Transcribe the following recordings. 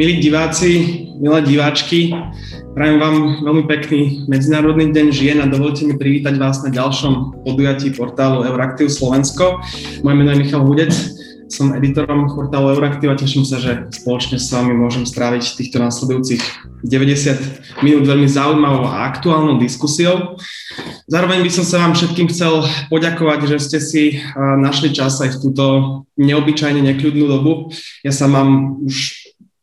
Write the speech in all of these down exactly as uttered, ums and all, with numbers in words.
Milí diváci, milé diváčky, prajem vám veľmi pekný Medzinárodný deň žien a dovolte mi privítať vás na ďalšom podujatí portálu Euraktív Slovensko. Moje meno je Michal Hudec, som editorom portálu Euraktív a teším sa, že spoločne s vami môžem stráviť týchto nasledujúcich deväťdesiat minút veľmi zaujímavou a aktuálnou diskusiou. Zároveň by som sa vám všetkým chcel poďakovať, že ste si našli čas aj v túto neobyčajne nekľudnú dobu. Ja sa mám už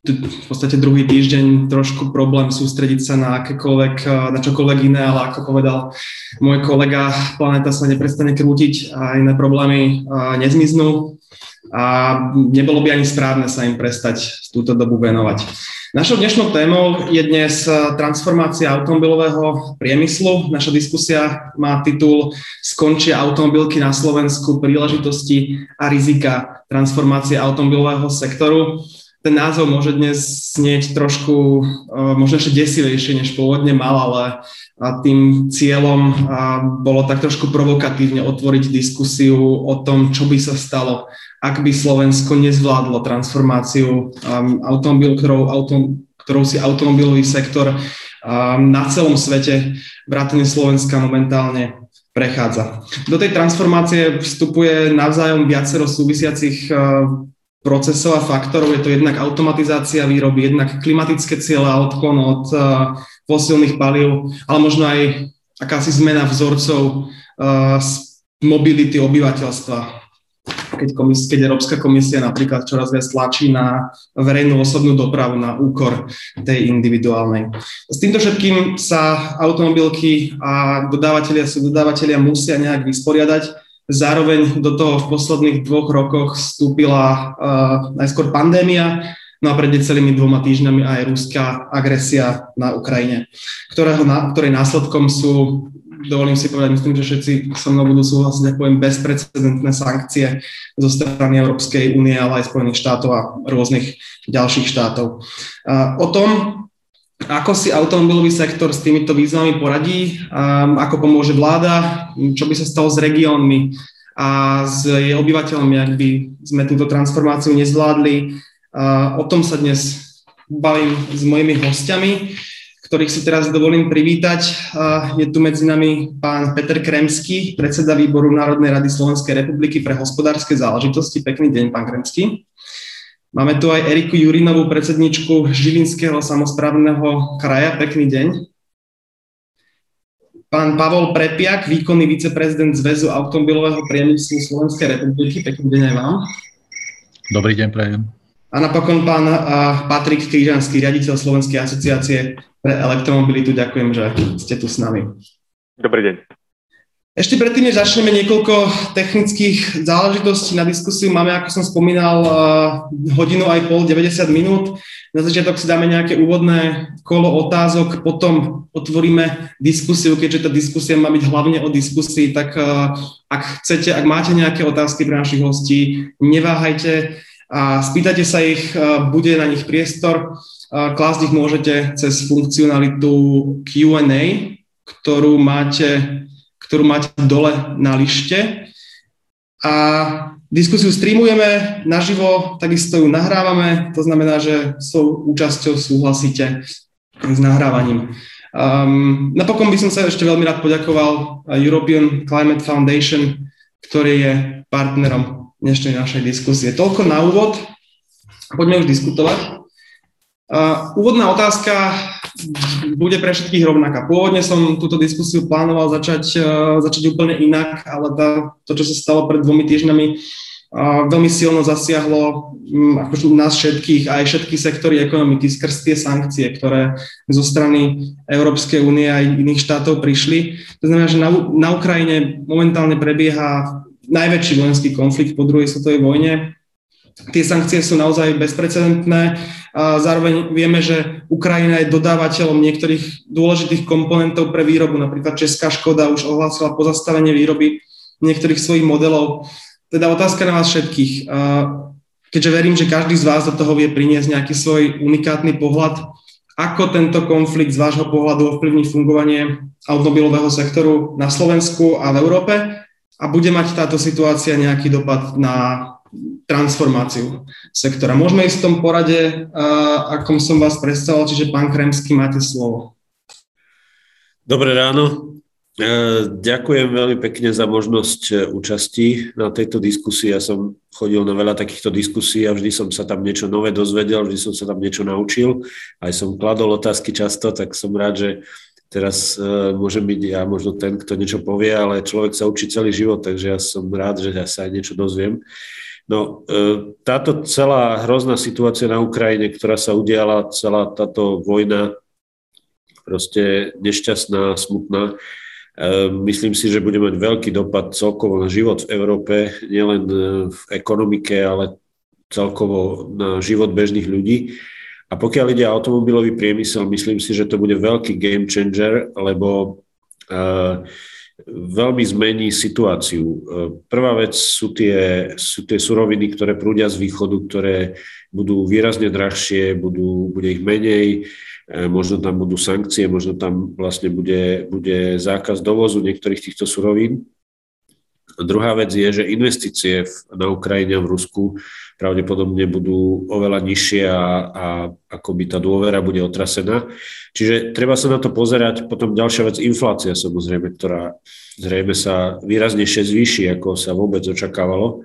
v podstate druhý týždeň trošku problém sústrediť sa na akékoľvek, na čokoľvek iné, ale ako povedal môj kolega, planéta sa neprestane krútiť a iné problémy nezmiznú a nebolo by ani správne sa im prestať túto dobu venovať. Našou dnešnou témou je dnes transformácia automobilového priemyslu. Naša diskusia má titul Skončia automobilky na Slovensku, príležitosti a rizika transformácie automobilového sektoru. Ten názov môže dnes znieť trošku možno ešte desivejšie, než pôvodne mal, ale tým cieľom bolo tak trošku provokatívne otvoriť diskusiu o tom, čo by sa stalo, ak by Slovensko nezvládlo transformáciu um, automobil, ktorou, auto, ktorou si automobilový sektor um, na celom svete, vrátane Slovenska, momentálne prechádza. Do tej transformácie vstupuje navzájom viacero súvisiacich uh, procesov a faktorov. Je to jednak automatizácia výroby, jednak klimatické ciele a odklon od uh, fosílnych palív, ale možno aj akási zmena vzorcov uh, mobility obyvateľstva. Keď, komis, keď Európska komisia napríklad čoraz viac tlačí na verejnú osobnú dopravu na úkor tej individuálnej. S týmto všetkým sa automobilky a dodávateľia sú dodávateľia musia nejak vysporiadať. Zároveň do toho v posledných dvoch rokoch vstúpila uh, najskôr pandémia, no a pred necelými dvoma týždňami aj ruská agresia na Ukrajine, ktorého, na, ktorej následkom sú, dovolím si povedať, myslím, že všetci so mnou budú súhlasiť, ak poviem, bezprecedentné sankcie zo strany Európskej únie, ale aj Spojených štátov a rôznych ďalších štátov. O tom, ako si automobilový sektor s týmito výzvami poradí, ako pomôže vláda, čo by sa stalo s regiónmi a s jej obyvateľmi, ak by sme túto transformáciu nezvládli. O tom sa dnes bavím s mojimi hostiami, ktorých si teraz dovolím privítať. Je tu medzi nami pán Peter Kremský, predseda výboru Národnej rady Slovenskej republiky pre hospodárske záležitosti. Pekný deň, pán Kremský. Máme tu aj Eriku Jurinovú, predsedničku Žilinského samosprávneho kraja. Pekný deň. Pán Pavol Prepiak, výkonný viceprezident Zväzu automobilového priemyslu Slovenskej republiky. Pekný deň aj vám. Dobrý deň, prajem. A napokon pán Patrik Križanský, riaditeľ Slovenskej asociácie pre elektromobilitu. Ďakujem, že ste tu s nami. Dobrý deň. Ešte predtým, než začneme, niekoľko technických záležitostí na diskusiu. Máme, ako som spomínal, hodinu aj pol, deväťdesiat minút. Na začiatok si dáme nejaké úvodné kolo otázok, potom otvoríme diskusiu, keďže tá diskusia má byť hlavne o diskusii, tak ak chcete, ak máte nejaké otázky pre našich hostí, neváhajte a spýtajte sa ich, bude na nich priestor. Klásť ich môžete cez funkcionalitu kjú end ej, ktorú máte, ktorú máte dole na lište. A diskusiu streamujeme naživo, takisto ju nahrávame, to znamená, že svojou účasťou súhlasíte s nahrávaním. Um, napokon by som sa ešte veľmi rád poďakoval European Climate Foundation, ktorý je partnerom dnešnej našej diskusie. Toľko na úvod, poďme už diskutovať. Uh, úvodná otázka bude pre všetkých rovnaká. Pôvodne som túto diskusiu plánoval začať, uh, začať úplne inak, ale tá, to, čo sa stalo pred dvomi týždňami, uh, veľmi silno zasiahlo um, akože nás všetkých, aj všetky sektory ekonomiky skrz tie sankcie, ktoré zo strany Európskej únie aj iných štátov prišli. To znamená, že na, na Ukrajine momentálne prebieha najväčší vojenský konflikt po druhej svetovej vojne. Tie sankcie sú naozaj bezprecedentné. A zároveň vieme, že Ukrajina je dodávateľom niektorých dôležitých komponentov pre výrobu. Napríklad česká Škoda už ohlásila pozastavenie výroby niektorých svojich modelov. Teda otázka na vás všetkých. Keďže verím, že každý z vás do toho vie priniesť nejaký svoj unikátny pohľad, ako tento konflikt z vášho pohľadu ovplyvní fungovanie automobilového sektoru na Slovensku a v Európe, a bude mať táto situácia nejaký dopad na transformáciu sektora. Môžeme ísť v tom porade, akom som vás predstavoval, čiže pán Kremský, máte slovo. Dobré ráno. Ďakujem veľmi pekne za možnosť účasti na tejto diskusii. Ja som chodil na veľa takýchto diskusí a vždy som sa tam niečo nové dozvedel, vždy som sa tam niečo naučil. Aj som kladol otázky často, tak som rád, že teraz môžem byť ja možno ten, kto niečo povie, ale človek sa učí celý život, takže ja som rád, že ja sa aj niečo dozviem. No, táto celá hrozná situácia na Ukrajine, ktorá sa udiala, celá táto vojna, proste nešťastná, smutná, myslím si, že bude mať veľký dopad celkovo na život v Európe, nielen v ekonomike, ale celkovo na život bežných ľudí. A pokiaľ ide o automobilový priemysel, myslím si, že to bude veľký game changer, lebo uh, veľmi zmení situáciu. Uh, prvá vec sú tie, sú tie suroviny, ktoré prúdia z východu, ktoré budú výrazne drahšie, budú, bude ich menej, uh, možno tam budú sankcie, možno tam vlastne bude, bude zákaz dovozu niektorých týchto surovín. A druhá vec je, že investície v, na Ukrajine a v Rusku pravdepodobne budú oveľa nižšie a, a akoby tá dôvera bude otrasená. Čiže treba sa na to pozerať. Potom ďalšia vec, inflácia samozrejme, ktorá zrejme sa výraznejšie zvýši, ako sa vôbec očakávalo.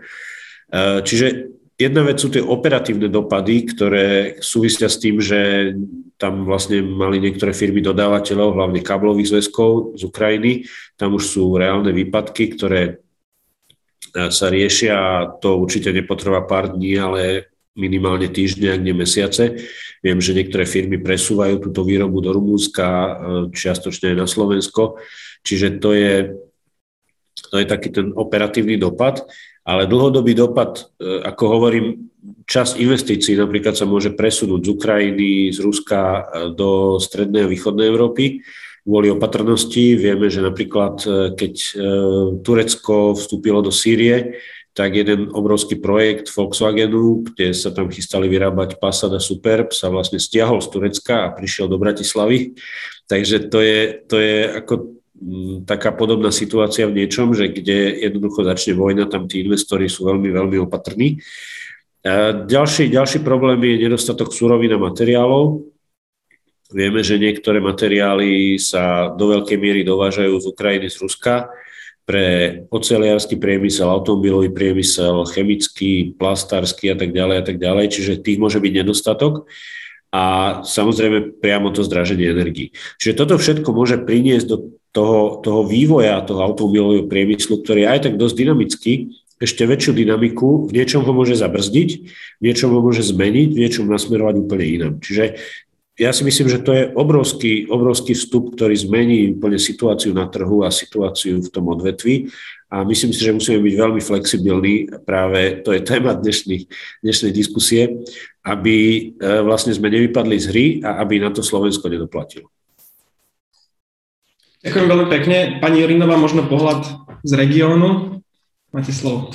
Čiže jedna vec sú tie operatívne dopady, ktoré súvisia s tým, že tam vlastne mali niektoré firmy dodávateľov, hlavne kablových zväzkov z Ukrajiny. Tam už sú reálne výpadky, ktoré sa riešia a to určite nepotrvá pár dní, ale minimálne týždne, ak nie mesiace. Viem, že niektoré firmy presúvajú túto výrobu do Rumunska, čiastočne aj na Slovensko, čiže to je, to je taký ten operatívny dopad, ale dlhodobý dopad, ako hovorím, časť investícií napríklad sa môže presunúť z Ukrajiny, z Ruska do strednej a východnej Európy. Kvôli opatrnosti vieme, že napríklad keď Turecko vstúpilo do Sýrie, tak jeden obrovský projekt Volkswagenu, kde sa tam chystali vyrábať Passat a Superb, sa vlastne stiahol z Turecka a prišiel do Bratislavy. Takže to je, to je ako taká podobná situácia v niečom, že kde jednoducho začne vojna, tam tí investori sú veľmi, veľmi opatrní. A ďalší, ďalší problém je nedostatok surovín a materiálov. Vieme, že niektoré materiály sa do veľkej miery dovážajú z Ukrajiny, z Ruska pre oceliársky priemysel, automobilový priemysel, chemický, plastársky a tak ďalej a tak ďalej, čiže tých môže byť nedostatok a samozrejme priamo to zdraženie energií. Čiže toto všetko môže priniesť do toho, toho vývoja, toho automobilového priemyslu, ktorý je aj tak dosť dynamický, ešte väčšiu dynamiku, v niečom ho môže zabrzdiť, v niečom ho môže zmeniť, v niečom nasmerovať úplne inam. Čiže ja si myslím, že to je obrovský, obrovský vstup, ktorý zmení úplne situáciu na trhu a situáciu v tom odvetví a myslím si, že musíme byť veľmi flexibilní, práve to je téma dnešnej, dnešnej diskusie, aby vlastne sme nevypadli z hry a aby na to Slovensko nedoplatilo. Ďakujem veľmi pekne. Pani Jurinová, možno pohľad z regiónu. Máte slovo.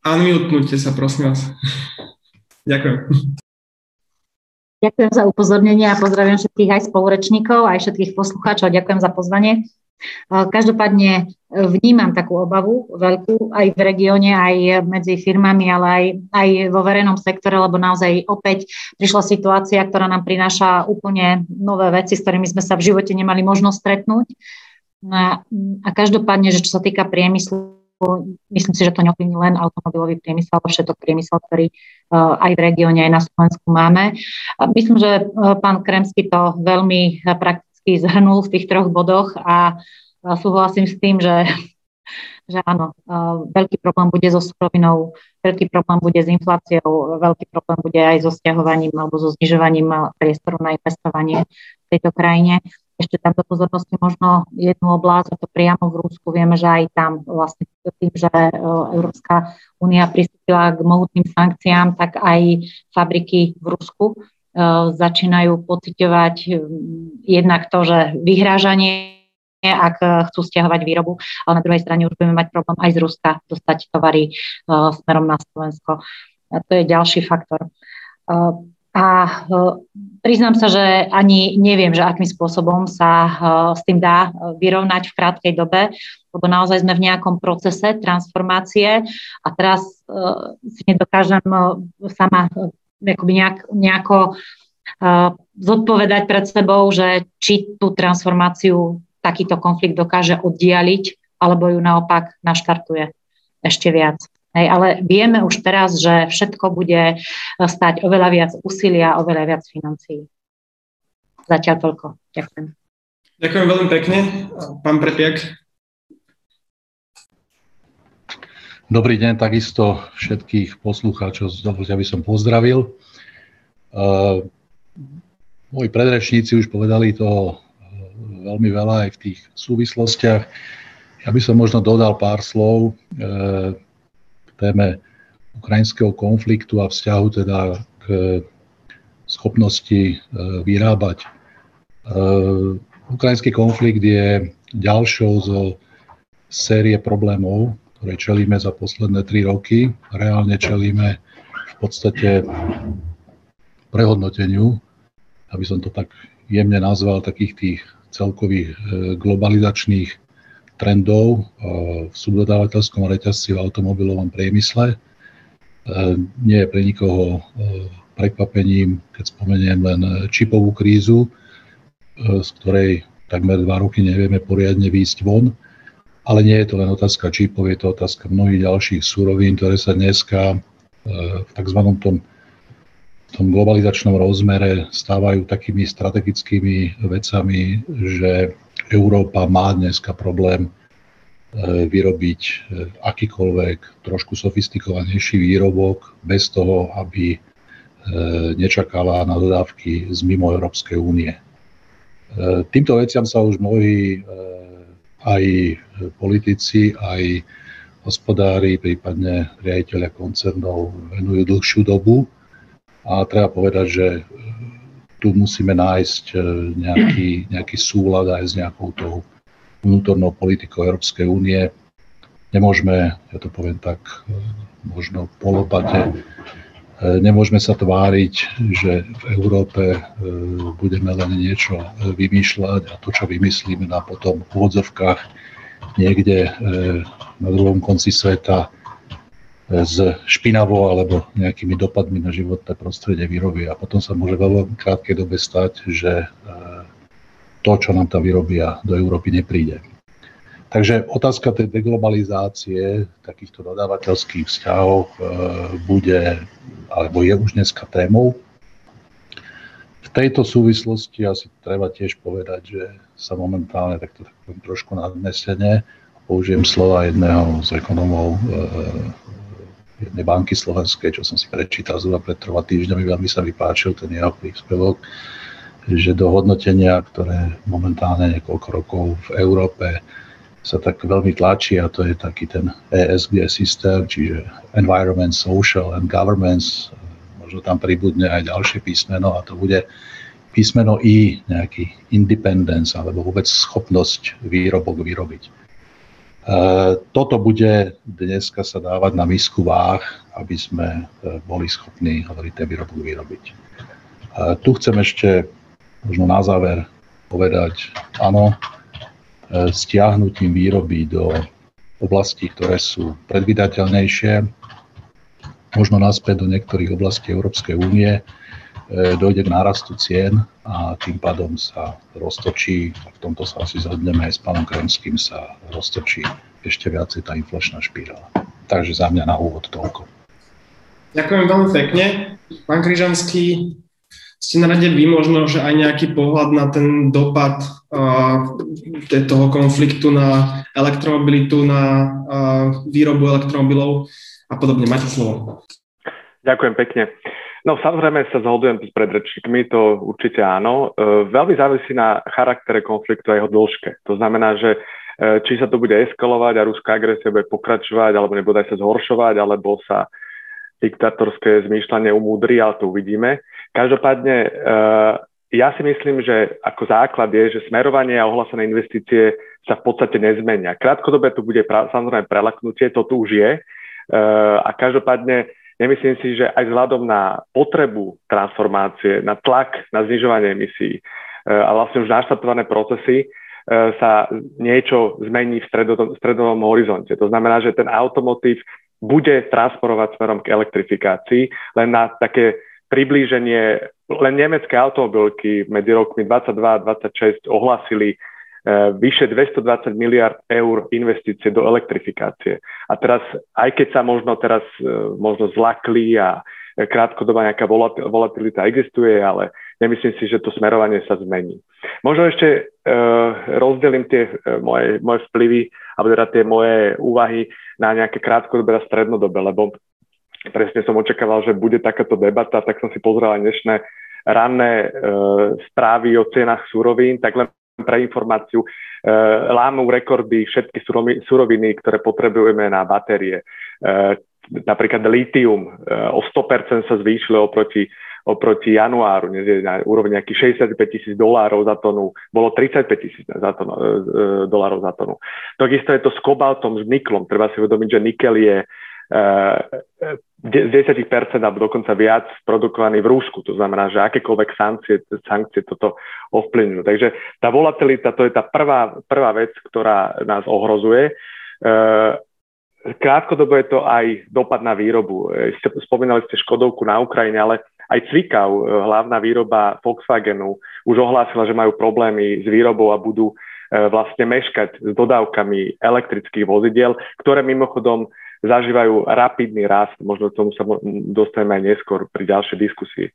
Unmutnujte sa, prosím vás. Ďakujem. Ďakujem za upozornenie a pozdravím všetkých aj spolurečníkov, aj všetkých poslucháčov. Ďakujem za pozvanie. Každopádne vnímam takú obavu veľkú aj v regióne, aj medzi firmami, ale aj, aj vo verejnom sektore, lebo naozaj opäť prišla situácia, ktorá nám prináša úplne nové veci, s ktorými sme sa v živote nemali možnosť stretnúť. A, a každopádne, že čo sa týka priemyslu, myslím si, že to neovplyvní len automobilový priemysel, ale všetok priemysel, ktorý aj v regióne, aj na Slovensku máme. Myslím, že pán Kremský to veľmi prakticky zhrnul v tých troch bodoch a súhlasím s tým, že, že áno, veľký problém bude so surovinou, veľký problém bude s infláciou, veľký problém bude aj so stiahovaním alebo so znižovaním priestoru na investovanie v tejto krajine. Ešte tam do pozornosti možno jednu oblasť, a to priamo v Rusku. Vieme, že aj tam vlastne tým, že Európska únia pristúpila k mohutným sankciám, tak aj fabriky v Rusku e, začínajú pociťovať jednak to, že vyhrážanie, ak chcú stiahovať výrobu, ale na druhej strane už budeme mať problém aj z Ruska dostať tovary e, smerom na Slovensko. A to je ďalší faktor. E, A priznám sa, že ani neviem, že akým spôsobom sa s tým dá vyrovnať v krátkej dobe, lebo naozaj sme v nejakom procese transformácie a teraz si nedokážem sama akoby nejak, nejako zodpovedať pred sebou, že či tú transformáciu takýto konflikt dokáže oddialiť, alebo ju naopak naštartuje ešte viac. Hej, ale vieme už teraz, že všetko bude stáť oveľa viac úsilia, oveľa viac financií. Zatiaľ toľko. Ďakujem. Ďakujem veľmi pekne. Pán Prepiak. Dobrý deň takisto všetkých poslucháčov. Dovoľte, aby som pozdravil. Uh, moji predrečníci už povedali toho veľmi veľa aj v tých súvislostiach. Ja by som možno dodal pár slov uh, téme ukrajinského konfliktu a vzťahu teda k schopnosti vyrábať. Ukrajinský konflikt je ďalšou zo série problémov, ktoré čelíme za posledné tri roky. Reálne čelíme v podstate prehodnoteniu, aby som to tak jemne nazval, takých tých celkových globalizačných trendov v subdodávateľskom reťazci v automobilovom priemysle. Nie je pre nikoho prekvapením, keď spomeniem len čipovú krízu, z ktorej takmer dva roky nevieme poriadne výjsť von. Ale nie je to len otázka čipov, je to otázka mnohých ďalších surovín, ktoré sa dneska v tzv. Tom, tom globalizačnom rozmere stávajú takými strategickými vecami, že Európa má dneska problém vyrobiť akýkoľvek trošku sofistikovanejší výrobok bez toho, aby nečakala na dodávky z mimo Európskej únie. Týmto veciam sa už mnohí aj politici, aj hospodári, prípadne riaditelia koncernov venujú dlhšiu dobu a treba povedať, že tu musíme nájsť nejaký, nejaký súlad aj s nejakou tou vnútornou politikou Európskej únie. Nemôžeme, ja to poviem tak, možno polopate, nemôžeme sa tváriť, že v Európe budeme len niečo vymýšľať a to, čo vymyslíme, na potom v úvodzovkách niekde na druhom konci sveta s špinavou alebo nejakými dopadmi na životné prostredie vyrobia. A potom sa môže veľmi krátkej dobe stať, že to, čo nám tam vyrobia, do Európy nepríde. Takže otázka tej deglobalizácie takýchto dodávateľských vzťahov bude, alebo je už dneska témou. V tejto súvislosti asi treba tiež povedať, že sa momentálne takto trošku nadnesenie, použijem slova jedného z ekonomov jednej banky slovenskej, čo som si prečítal zhruba pred troma týždňami, veľmi sa mi páčil ten jeho príspevok, že do hodnotenia, ktoré momentálne niekoľko rokov v Európe sa tak veľmi tlačí, a to je taký ten E S G systém, čiže Environment, Social and Governance, možno tam pribudne aj ďalšie písmeno, a to bude písmeno I, nejaký independence, alebo vôbec schopnosť výrobok vyrobiť. Toto bude dneska sa dávať na misku váh, aby sme boli schopní ten výrobok vyrobiť. Tu chcem ešte možno na záver povedať, áno, stiahnutím výroby do oblastí, ktoré sú predvídateľnejšie, možno naspäť do niektorých oblastí Európskej únie, dojde k nárastu cien a tým pádom sa roztočí, a v tomto sa asi zhodneme aj s pánom Kremským, sa roztočí ešte viacej tá inflačná špirála. Takže za mňa na úvod toľko. Ďakujem veľmi pekne. Pán Križanský, ste na rade vy možno, že aj nejaký pohľad na ten dopad uh, toho konfliktu na elektromobilitu, na uh, výrobu elektromobilov a podobne. Máte slovo. Ďakujem pekne. No samozrejme sa zhodujem s predrečníkmi, to určite áno. E, veľmi závisí na charaktere konfliktu a jeho dĺžke. To znamená, že e, či sa to bude eskalovať a ruská agresia bude pokračovať, alebo nebude aj sa zhoršovať, alebo sa diktatorské zmýšľanie umúdri, ale to uvidíme. Každopádne e, ja si myslím, že ako základ je, že smerovanie a ohlásené investície sa v podstate nezmenia. Krátkodobé tu bude pra, samozrejme prelaknutie, to tu už je. E, a každopádne Nemyslím si, že aj vzhľadom na potrebu transformácie, na tlak, na znižovanie emisií a vlastne už naštartované procesy sa niečo zmení v strednom horizonte. To znamená, že ten automotív bude transporovať smerom k elektrifikácii, len na také priblíženie, len nemecké automobilky medzi rokmi dvadsaťdva a dvadsaťšesť ohlasili vyše dvestodvadsať miliárd eur investície do elektrifikácie. A teraz, aj keď sa možno teraz možno zlakli a krátkodobá nejaká volatilita existuje, ale nemyslím si, že to smerovanie sa zmení. Možno ešte rozdelím tie moje, moje vplyvy, alebo teda tie moje úvahy na nejaké krátkodobé a strednodobé, lebo presne som očakával, že bude takáto debata, tak som si pozrel aj dnešné ranné správy o cenách surovín, tak len pre informáciu, lámú rekordy všetky suroviny, ktoré potrebujeme na batérie. Napríklad litium o sto percent sa zvýšilo oproti, oproti januáru, na úrovni nejakých šesťdesiatpäť tisíc dolárov za tonu, bolo tridsaťpäť tisíc dolárov za tonu. Takisto je to s kobaltom, s niklom. Treba si uvedomiť, že nikel je z desať percent alebo dokonca viac produkovaný v Rúsku. To znamená, že akékoľvek sankcie, sankcie toto ovplyvňujú. Takže tá volatilita, to je tá prvá, prvá vec, ktorá nás ohrozuje. Krátkodobo je to aj dopad na výrobu. Spomínali ste Škodovku na Ukrajine, ale aj Cvikau, hlavná výroba Volkswagenu, už ohlásila, že majú problémy s výrobou a budú vlastne meškať s dodávkami elektrických vozidiel, ktoré mimochodom zažívajú rapidný rast, možno k tomu sa dostaneme aj neskôr pri ďalšej diskusii.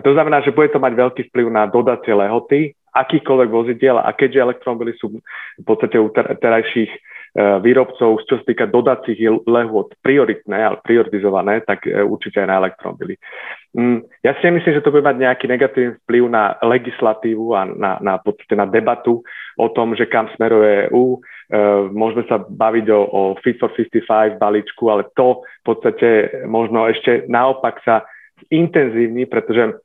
To znamená, že bude to mať veľký vplyv na dodacie lehoty, akýkoľvek vozidiel, a keďže elektromobily sú v podstate u ter- terajších e, výrobcov, čo sa týka dodacích lehot prioritné, ale prioritizované, tak e, určite aj na elektromobily. Mm, ja si myslím, že to bude mať nejaký negatívny vplyv na legislatívu a na, na, podstate na debatu o tom, že kam smeruje é ú. Môžeme sa baviť o, o Fit for päťdesiatpäť balíčku, ale to v podstate možno ešte naopak sa intenzívni, pretože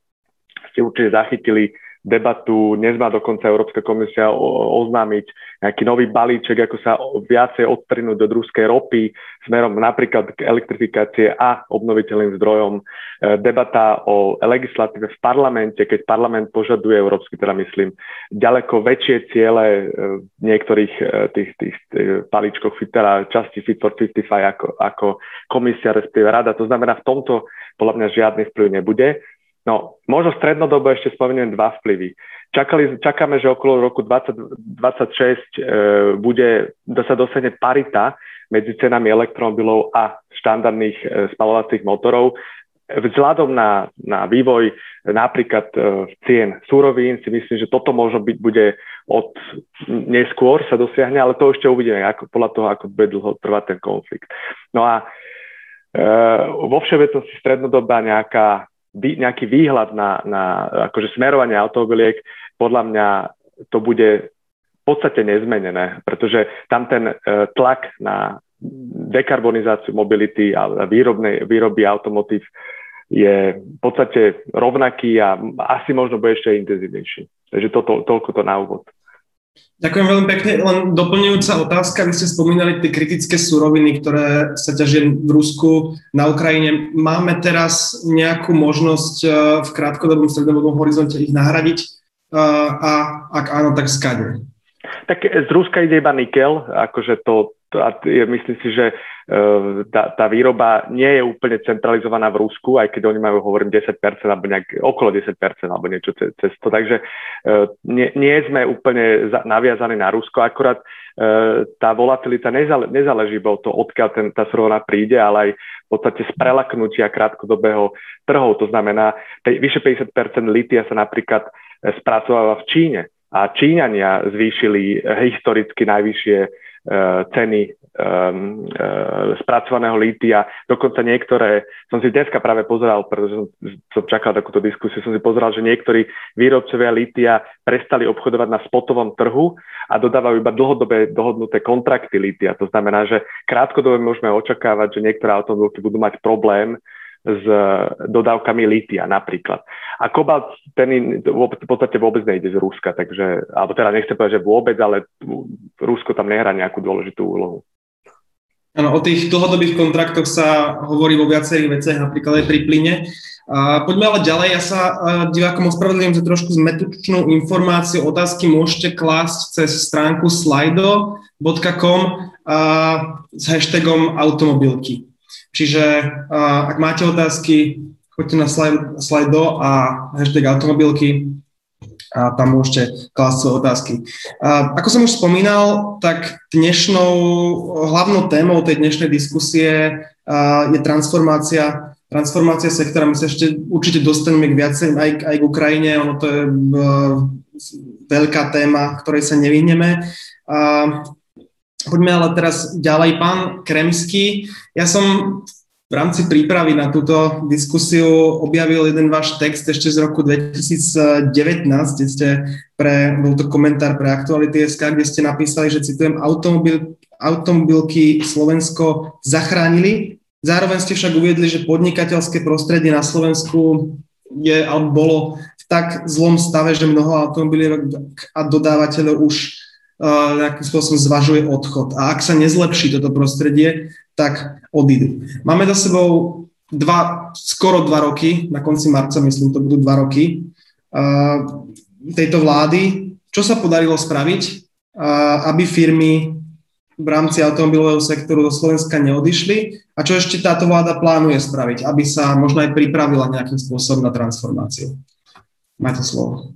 ste určite zachytili debatu, dnes má dokonca Európska komisia oznámiť nejaký nový balíček, ako sa viacej odtrinúť do ruskej ropy smerom napríklad k elektrifikácie a obnoviteľným zdrojom. Debata o legislatíve v parlamente, keď parlament požaduje európsky, teda myslím, ďaleko väčšie ciele v niektorých tých, tých, tých palíčkoch, teda časti Fit for päťdesiatpäť ako, ako komisia, respektíve rada. To znamená, v tomto podľa mňa žiadny vplyv nebude. No, možno strednodobo ešte spomeniem dva vplyvy. Čakali, čakáme, že okolo roku dvadsaťšesť e, bude, sa dosiahne parita medzi cenami elektromobilov a štandardných e, spaľovacích motorov. Vzhľadom na, na vývoj napríklad e, cien surovín si myslím, že toto možno byť bude od neskôr sa dosiahne, ale to ešte uvidíme, ako, podľa toho, ako bude dlho trvať ten konflikt. No a e, vo všeobecnosti strednodoba nejaká nejaký výhľad na, na akože smerovanie automobiliek, podľa mňa to bude v podstate nezmenené, pretože tam ten e, tlak na dekarbonizáciu mobility a výrobnej, výroby automotív je v podstate rovnaký a asi možno bude ešte intenzívnejší. Takže to, to, toľko to na úvod. Ďakujem veľmi pekne. Len doplňujúca otázka. Vy ste spomínali tie kritické suroviny, ktoré sa ťažia v Rusku, na Ukrajine. Máme teraz nejakú možnosť v krátkodobom strednodobom horizonte ich nahradiť? A ak áno, tak skade? Tak z Ruska ide iba nikel, akože to, to myslím si, že tá, tá výroba nie je úplne centralizovaná v Rusku, aj keď oni majú, hovorím, desať percent alebo nejak okolo desať percent alebo niečo cez, cez to. Takže nie, nie sme úplne naviazaní na Rusko, akorát tá volatilita nezale, nezáleží od toho, odkiaľ ten, tá surovina príde, ale aj v podstate z prelaknutia krátkodobého trhov. To znamená, vyše päťdesiat percent litia sa napríklad spracováva v Číne a Číňania zvýšili historicky najvyššie ceny um, uh, spracovaného lítia. Dokonca niektoré, som si dneska práve pozeral, pretože som, som čakal takúto diskusiu, som si pozeral, že niektorí výrobcovia lítia prestali obchodovať na spotovom trhu a dodávajú iba dlhodobé dohodnuté kontrakty lítia. To znamená, že krátkodobé môžeme očakávať, že niektoré automobilky budú mať problém s dodávkami lítia napríklad. A kobalt, ten v podstate vôbec nejde z Ruska, takže, alebo teda nechcem povedať, že vôbec, ale Rusko tam nehrá nejakú dôležitú úlohu. Áno, o tých dlhodobých kontraktoch sa hovorí vo viacerých veciach, napríklad aj pri plyne. A poďme ale ďalej, ja sa divákom ospravedlňujem za trošku zmetočnú informáciu, otázky môžete klásť cez stránku slido bodka com a s hashtagom automobilky. Čiže a, ak máte otázky, choďte na slido a hashtag automobilky a tam môžete klásť svoje otázky. A ako som už spomínal, tak dnešnou hlavnou témou tej dnešnej diskusie je transformácia, transformácia sektora. My sa ešte určite dostaneme k viacej aj, aj k Ukrajine, ono to je veľká téma, ktorej sa nevyhneme. A poďme ale teraz ďalej, pán Kremský. Ja som v rámci prípravy na túto diskusiu objavil jeden váš text ešte z roku dvetisíc devätnásť, kde ste pre, bol to komentár pre Aktuality bodka es ká, kde ste napísali, že citujem, automobil, automobilky Slovensko zachránili. Zároveň ste však uviedli, že podnikateľské prostredie na Slovensku je, alebo bolo v tak zlom stave, že mnoho automobiliek a dodávateľov už uh, nejakým spôsobom zvažuje odchod. A ak sa nezlepší toto prostredie, tak odídu. Máme za sebou dva, skoro dva roky, na konci marca, myslím, to budú dva roky, uh, tejto vlády. Čo sa podarilo spraviť, uh, aby firmy v rámci automobilového sektoru do Slovenska neodišli? A čo ešte táto vláda plánuje spraviť, aby sa možno aj pripravila nejakým spôsobom na transformáciu? Máte slovo.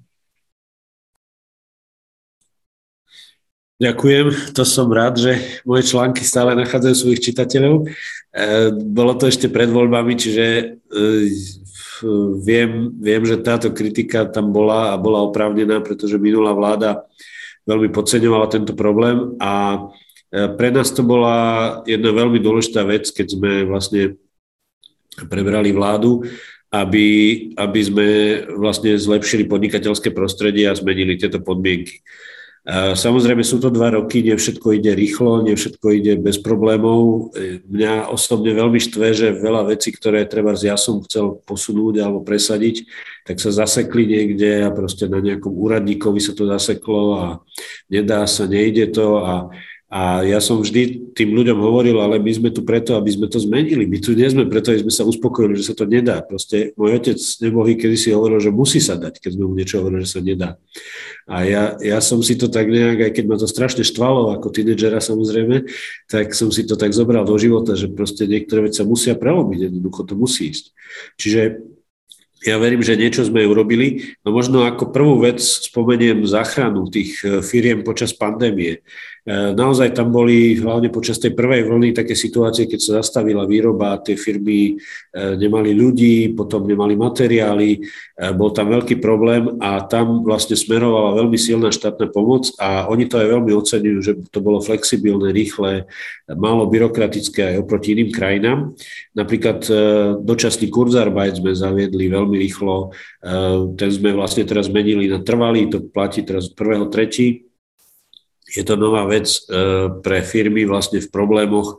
Ďakujem, to som rád, že moje články stále nachádzajú svojich čitateľov. Bolo to ešte pred voľbami, čiže viem, viem, že táto kritika tam bola a bola oprávnená, pretože minulá vláda veľmi podceňovala tento problém a pre nás to bola jedna veľmi dôležitá vec, keď sme vlastne prebrali vládu, aby, aby sme vlastne zlepšili podnikateľské prostredie a zmenili tieto podmienky. Samozrejme sú to dva roky, nie všetko ide rýchlo, nie všetko ide bez problémov. Mňa osobne veľmi štve, že veľa vecí, ktoré treba ja som chcel posunúť alebo presadiť, tak sa zasekli niekde a proste na nejakom úradníkovi sa to zaseklo a nedá sa, nejde to a A ja som vždy tým ľuďom hovoril, ale my sme tu preto, aby sme to zmenili. My tu nie sme preto, aby sme sa uspokojili, že sa to nedá. Proste môj otec nebohý kedysi hovoril, že musí sa dať, keď sme mu niečo hovorili, že sa nedá. A ja, ja som si to tak nejak, aj keď ma to strašne štvalo, ako tínedžera samozrejme, tak som si to tak zobral do života, že proste niektoré veci sa musia prelomiť, jednoducho to musí ísť. Čiže ja verím, že niečo sme urobili. No možno ako prvú vec spomeniem záchranu tých firiem počas pandémie. Naozaj tam boli hlavne počas tej prvej vlny také situácie, keď sa zastavila výroba, tie firmy nemali ľudí, potom nemali materiály, bol tam veľký problém a tam vlastne smerovala veľmi silná štátna pomoc a oni to aj veľmi oceňujú, že to bolo flexibilné, rýchle, málo byrokratické aj oproti iným krajinám. Napríklad dočasný kurzarbeit sme zaviedli veľmi rýchlo. Ten sme vlastne teraz zmenili na trvalý, to platí teraz prvého tretieho Je to nová vec pre firmy vlastne v problémoch,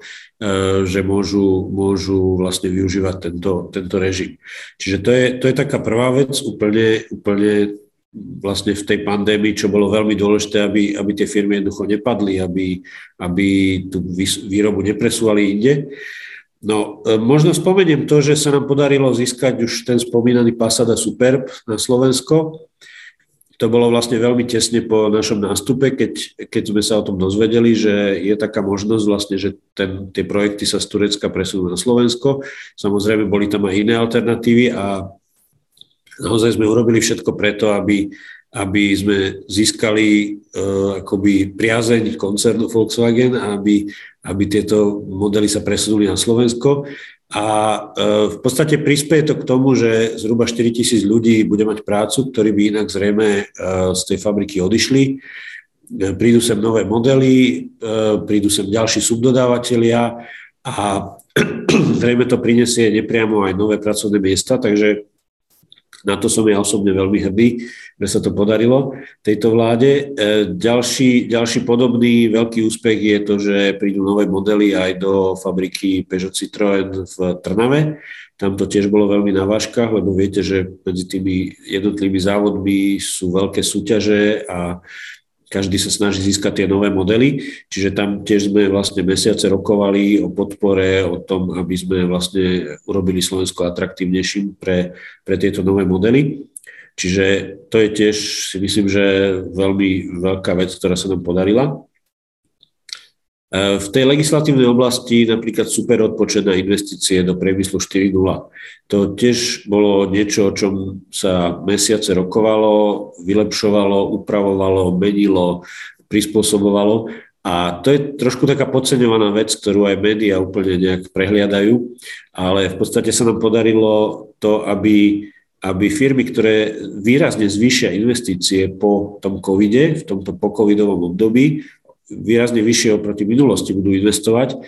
že môžu, môžu vlastne využívať tento, tento režim. Čiže to je, to je taká prvá vec, úplne, úplne vlastne v tej pandémii, čo bolo veľmi dôležité, aby, aby tie firmy jednoducho nepadli, aby, aby tú výrobu nepresúvali inde. No, možno spomeniem to, že sa nám podarilo získať už ten spomínaný Passat a Superb na Slovensko. To bolo vlastne veľmi tesne po našom nástupe, keď, keď sme sa o tom dozvedeli, že je taká možnosť vlastne, že ten, tie projekty sa z Turecka presunú na Slovensko. Samozrejme, boli tam aj iné alternatívy a naozaj sme urobili všetko preto, aby, aby sme získali uh, akoby priazeň koncernu Volkswagen a aby aby tieto modely sa presunuli na Slovensko. A v podstate prispieje to k tomu, že zhruba štyritisíc ľudí bude mať prácu, ktorí by inak zrejme z tej fabriky odišli. Prídu sem nové modely, prídu sem ďalší subdodávateľia a zrejme to prinesie nepriamo aj nové pracovné miesta, takže na to som ja osobne veľmi hrdý, že sa to podarilo tejto vláde. Ďalší, ďalší podobný veľký úspech je to, že prídu nové modely aj do fabriky Peugeot Citroën v Trnave. Tam to tiež bolo veľmi na vážkach, lebo viete, že medzi tými jednotlivými závodmi sú veľké súťaže a Každý sa snaží získať tie nové modely, čiže tam tiež sme vlastne mesiace rokovali o podpore, o tom, aby sme vlastne urobili Slovensko atraktívnejším pre, pre tieto nové modely. Čiže to je tiež, si myslím, že veľmi veľká vec, ktorá sa nám podarila. V tej legislatívnej oblasti napríklad super odpočet na investície do priemyslu štyri bodka nula. To tiež bolo niečo, o čom sa mesiace rokovalo, vylepšovalo, upravovalo, menilo, prispôsobovalo. A to je trošku taká podceňovaná vec, ktorú aj médiá úplne nejak prehliadajú, ale v podstate sa nám podarilo to, aby aby firmy, ktoré výrazne zvýšia investície po tom covide, v tomto pocovidovom období, výrazne vyššie oproti minulosti budú investovať,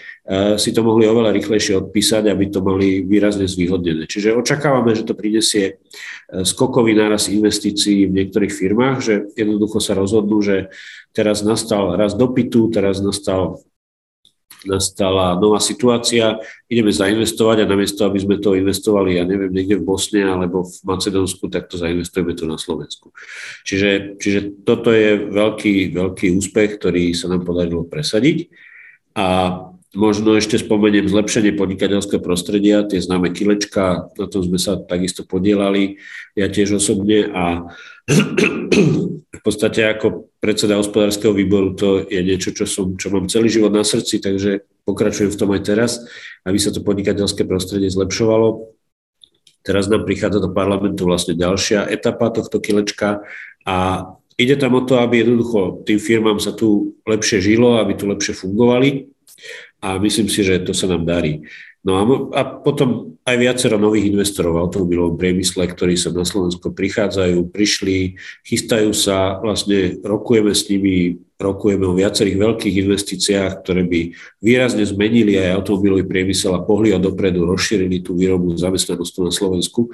si to mohli oveľa rýchlejšie odpísať, aby to mali výrazne zvýhodnené. Čiže očakávame, že to prinesie skokový nárast investícií v niektorých firmách, že jednoducho sa rozhodnú, že teraz nastal rast dopytu, teraz nastal nastala nová situácia, ideme zainvestovať a namiesto, aby sme to investovali, ja neviem, niekde v Bosne alebo v Macedónsku, tak to zainvestujeme tu na Slovensku. Čiže, čiže toto je veľký, veľký úspech, ktorý sa nám podarilo presadiť. A možno ešte spomeniem zlepšenie podnikateľského prostredia, tie známe kilečka, na tom sme sa takisto podielali, ja tiež osobne a v podstate ako predseda hospodárskeho výboru to je niečo, čo, som, čo mám celý život na srdci, takže pokračujem v tom aj teraz, aby sa to podnikateľské prostredie zlepšovalo. Teraz nám prichádza do parlamentu vlastne ďalšia etapa tohto kilečka a ide tam o to, aby jednoducho tým firmám sa tu lepšie žilo, aby tu lepšie fungovali. A myslím si, že to sa nám darí. No a, a potom aj viacero nových investorov v automobilovom priemysle, ktorí sa na Slovensko prichádzajú, prišli, chystajú sa, vlastne rokujeme s nimi, rokujeme o viacerých veľkých investíciách, ktoré by výrazne zmenili aj automobilový priemysel a pohli ho dopredu, rozšírili tú výrobu zamestnanosť na Slovensku.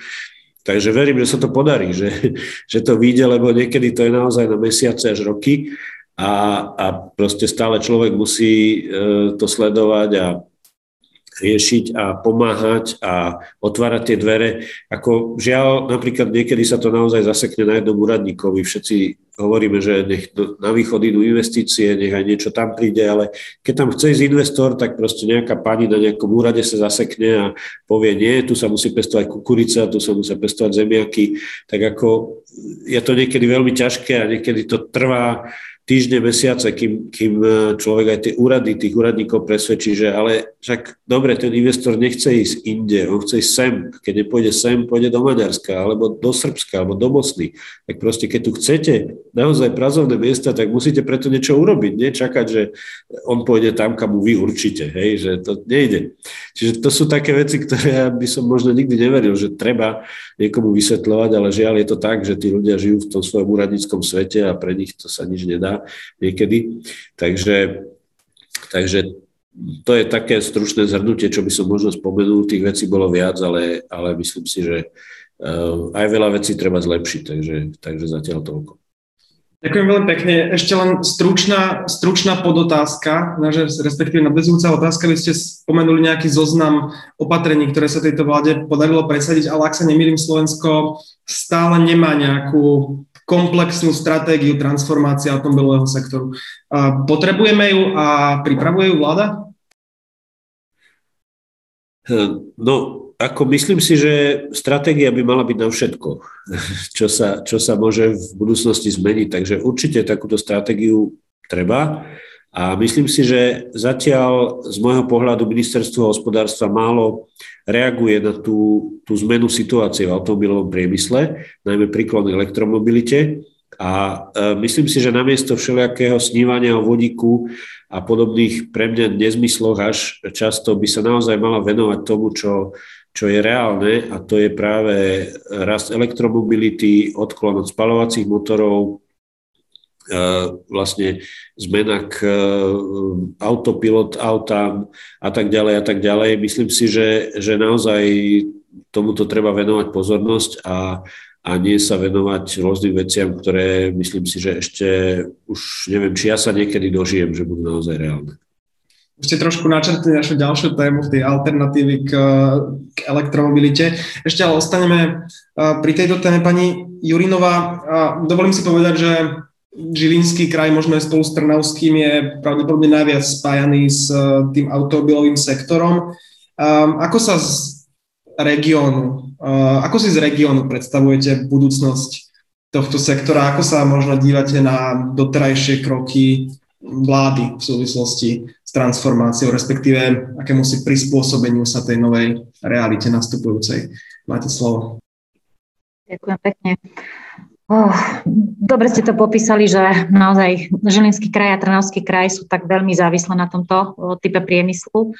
Takže verím, že sa to podarí, že, že to vyjde, lebo niekedy to je naozaj na mesiace až roky. A, a proste stále človek musí e, to sledovať a riešiť a pomáhať a otvárať tie dvere. Ako žiaľ, napríklad niekedy sa to naozaj zasekne na jednom úradníkovi. Všetci hovoríme, že nech na východ idú investície, nech aj niečo tam príde, ale keď tam chce ísť investor, tak proste nejaká pani na nejakom úrade sa zasekne a povie, nie, tu sa musí pestovať kukurica, tu sa musí pestovať zemiaky. Tak ako je to niekedy veľmi ťažké a niekedy to trvá týždne, mesiace, kým, kým človek aj tie úrady, tých úradníkov presvedčí, že ale však dobre, ten investor nechce ísť inde, on chce ísť sem. Keď nepôjde sem, pôjde do Maďarska, alebo do Srbska, alebo do Bosny. Tak proste, keď tu chcete naozaj pracovné miesta, tak musíte preto niečo urobiť, nie čakať, že on pôjde tam, kam mu vy určite, hej, že to nejde. Čiže to sú také veci, ktoré ja by som možno nikdy neveril, že treba niekomu vysvetľovať, ale žiaľ je to tak, že tí ľudia žijú v tom svojom úradníckom svete a pre nich to sa nič nedá niekedy. Takže, takže to je také stručné zhrnutie, čo by som možno spomenul. Tých vecí bolo viac, ale, ale myslím si, že aj veľa vecí treba zlepšiť, takže, takže zatiaľ toľko. Ďakujem veľmi pekne. Ešte len stručná, stručná podotázka, respektíve nadväzujúca otázka, vy ste spomenuli nejaký zoznam opatrení, ktoré sa tejto vláde podarilo presadiť, ale ak sa nemýlim, Slovensko stále nemá nejakú komplexnú stratégiu transformácie automobilového sektoru. Potrebujeme ju a pripravuje ju vláda? No, ako myslím si, že stratégia by mala byť na všetko, čo sa, čo sa môže v budúcnosti zmeniť. Takže určite takúto stratégiu treba. A myslím si, že zatiaľ z môjho pohľadu ministerstvo hospodárstva málo reaguje na tú, tú zmenu situácie v automobilovom priemysle, najmä príklon k elektromobilite. A e, myslím si, že namiesto všelijakého snívania o vodíku a podobných pre mňa nezmysloch až často by sa naozaj mala venovať tomu, čo, čo je reálne, a to je práve rast elektromobility, odklon od spaľovacích motorov, vlastne zmena k autopilot autám a tak ďalej a tak ďalej. Myslím si, že, že naozaj tomuto treba venovať pozornosť a, a nie sa venovať rôznym veciam, ktoré myslím si, že ešte už neviem, či ja sa niekedy dožijem, že budú naozaj reálne. Ešte trošku načrtne našu ďalšiu tému, tej alternatívy k, k elektromobilite. Ešte ale ostaneme pri tejto téme, pani Jurinová. Dovolím si povedať, že Žilinský kraj, možno aj spolu s Trnavským, je pravdepodobne najviac spájaný s tým automobilovým sektorom. Ako sa z regiónu, ako si z regiónu predstavujete budúcnosť tohto sektora? Ako sa možno dívate na doterajšie kroky vlády v súvislosti s transformáciou, respektíve akémusi prispôsobeniu sa tej novej realite nastupujúcej? Máte slovo. Ďakujem pekne. Oh, dobre ste to popísali, že naozaj Žilinský kraj a Trnavský kraj sú tak veľmi závislé na tomto type priemyslu.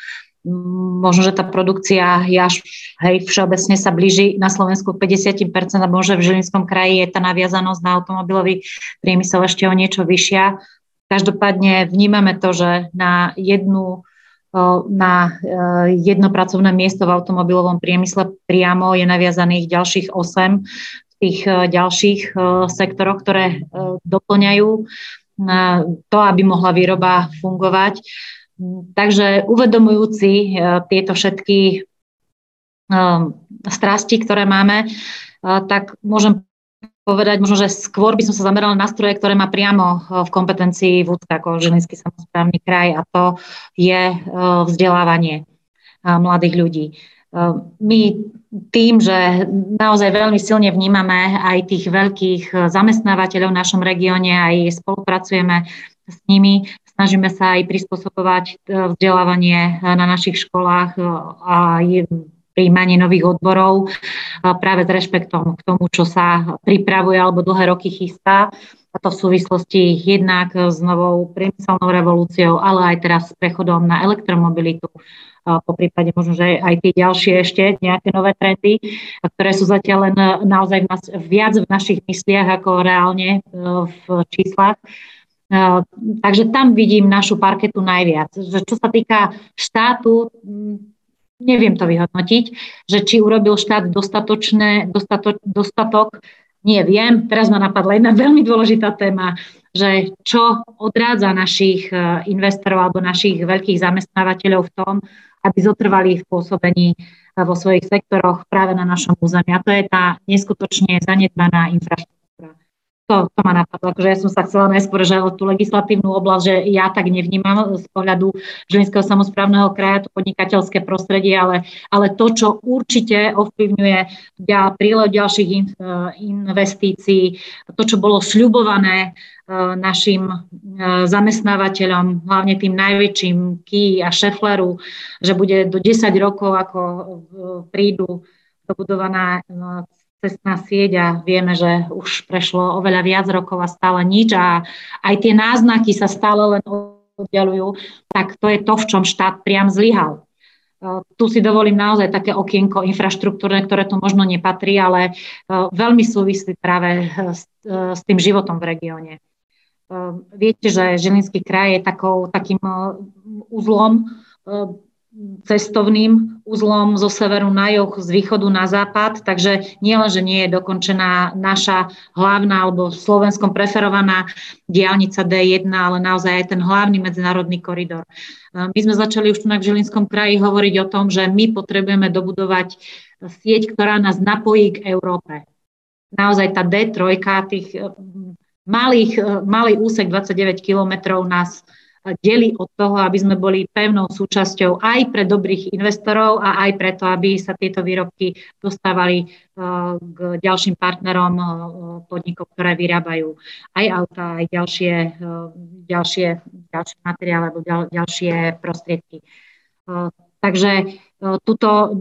Možno, že tá produkcia až hej, všeobecne sa blíži na Slovensku päťdesiat percent a možno v Žilinskom kraji je tá naviazanosť na automobilový priemysel ešte o niečo vyššia. Každopádne vnímame to, že na jednu na jedno pracovné miesto v automobilovom priemysle priamo je naviazaných ďalších osem tých ďalších sektoroch, ktoré doplňajú to, aby mohla výroba fungovať. Takže uvedomujúci tieto všetky strasti, ktoré máme, tak môžem povedať, možno, že skôr by som sa zamerala na nástroje, ktoré má priamo v kompetencii VÚCK ako Žilinský samosprávny kraj, a to je vzdelávanie mladých ľudí. My tým, že naozaj veľmi silne vnímame aj tých veľkých zamestnávateľov v našom regióne, aj spolupracujeme s nimi, snažíme sa aj prispôsobovať vzdelávanie na našich školách a prijímanie nových odborov práve s rešpektom k tomu, čo sa pripravuje alebo dlhé roky chystá. A to v súvislosti jednak s novou priemyselnou revolúciou, ale aj teraz s prechodom na elektromobilitu, po prípade možno, že aj tie ďalšie ešte nejaké nové trendy, ktoré sú zatiaľ len naozaj viac v našich mysliach ako reálne v číslach. Takže tam vidím našu parketu najviac. Čo sa týka štátu, neviem to vyhodnotiť, že či urobil štát dostatočné, dostato, dostatok, nie, viem, teraz ma napadla jedna veľmi dôležitá téma, že čo odrádza našich investorov alebo našich veľkých zamestnávateľov v tom, aby zotrvali v pôsobení vo svojich sektoroch práve na našom území. A to je tá neskutočne zanedbaná infraštruktúra. To, to ma napadlo, akože ja som sa chcela najskôr, že tú legislatívnu oblasť, že ja tak nevnímam z pohľadu Žilinského samosprávneho kraja, to podnikateľské prostredie, ale, ale to, čo určite ovplyvňuje prílev ďalších in, investícií, to, čo bolo sľubované našim zamestnávateľom, hlavne tým najväčším, Kia a Schaeffleru, že bude do desať rokov, ako prídu dobudovaná cestná sieť, a vieme, že už prešlo oveľa viac rokov a stále nič, a aj tie náznaky sa stále len oddialujú, tak to je to, v čom štát priam zlyhal. Tu si dovolím naozaj také okienko infraštruktúrne, ktoré tu možno nepatrí, ale veľmi súvisí práve s, s tým životom v regióne. Viete, že Žilinský kraj je takou, takým uzlom, cestovným uzlom zo severu na juh, z východu na západ, takže nielen, že nie je dokončená naša hlavná alebo v Slovenskom preferovaná diaľnica dé jedna, ale naozaj aj ten hlavný medzinárodný koridor. My sme začali už tu na Žilinskom kraji hovoriť o tom, že my potrebujeme dobudovať sieť, ktorá nás napojí k Európe. Naozaj tá dé tri, tých malých, malý úsek dvadsaťdeväť kilometrov nás delí od toho, aby sme boli pevnou súčasťou aj pre dobrých investorov a aj preto, aby sa tieto výrobky dostávali k ďalším partnerom podnikov, ktoré vyrábajú aj auta, aj ďalšie, ďalšie, ďalšie materiály alebo ďalšie prostriedky. Takže tuto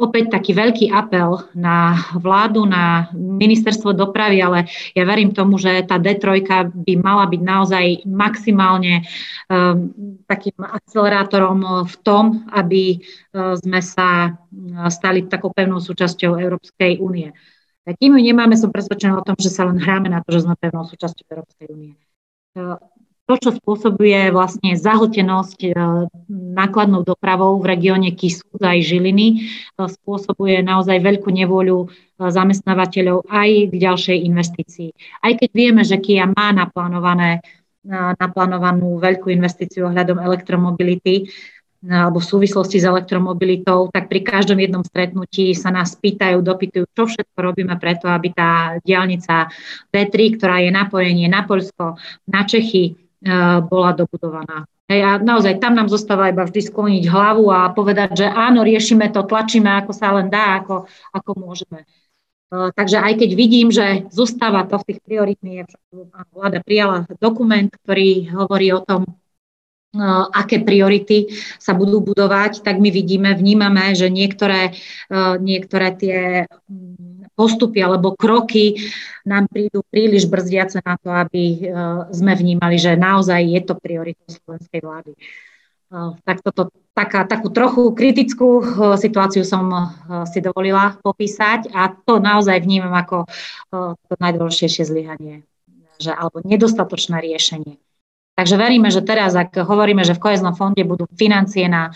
opäť taký veľký apel na vládu, na ministerstvo dopravy, ale ja verím tomu, že tá dé tri by mala byť naozaj maximálne um, takým akcelerátorom v tom, aby uh, sme sa stali takou pevnou súčasťou Európskej únie. Kým ju nemáme, som presvedčená o tom, že sa len hráme na to, že sme pevnou súčasťou Európskej únie. Uh, To, čo spôsobuje vlastne zahltenosť nákladnou dopravou v regióne Kysuca aj Žiliny, spôsobuje naozaj veľkú nevôľu zamestnávateľov aj k ďalšej investícii. Aj keď vieme, že Kia má naplánované, naplánovanú veľkú investíciu ohľadom elektromobility, alebo v súvislosti s elektromobilitou, tak pri každom jednom stretnutí sa nás pýtajú, dopytujú, čo všetko robíme preto, aby tá diaľnica dé tri, ktorá je napojenie na Poľsko, na Čechy, bola dobudovaná. Hej, a naozaj tam nám zostáva iba vždy skloniť hlavu a povedať, že áno, riešime to, tlačíme, ako sa len dá, ako, ako môžeme. Takže aj keď vidím, že zostáva to v tých prioritných, vláda prijala dokument, ktorý hovorí o tom, aké priority sa budú budovať, tak my vidíme, vnímame, že niektoré, niektoré tie postupy alebo kroky nám prídu príliš brzdiace na to, aby sme vnímali, že naozaj je to priorita slovenskej vlády. Tak toto, taká, takú trochu kritickú situáciu som si dovolila popísať a to naozaj vnímam ako to najdôležitejšie zlyhanie že, alebo nedostatočné riešenie. Takže veríme, že teraz, ak hovoríme, že v koheznom fonde budú financie na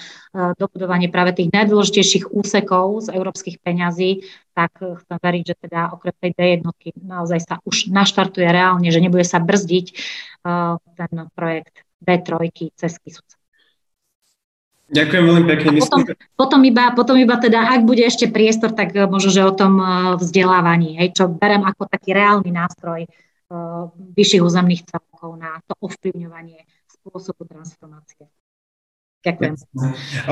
dobudovanie práve tých najdôležitejších úsekov z európskych peňazí, tak chcem veriť, že teda okrem tej dé jedna naozaj sa už naštartuje reálne, že nebude sa brzdiť ten projekt dé tri cez Kysuca. Ďakujem veľmi pekne. Potom, potom, iba, potom iba teda, ak bude ešte priestor, tak možno, že o tom vzdelávaní, hej, čo berem ako taký reálny nástroj vyšších územných celkov na to ovplyvňovanie spôsobu transformácie. Ďakujem.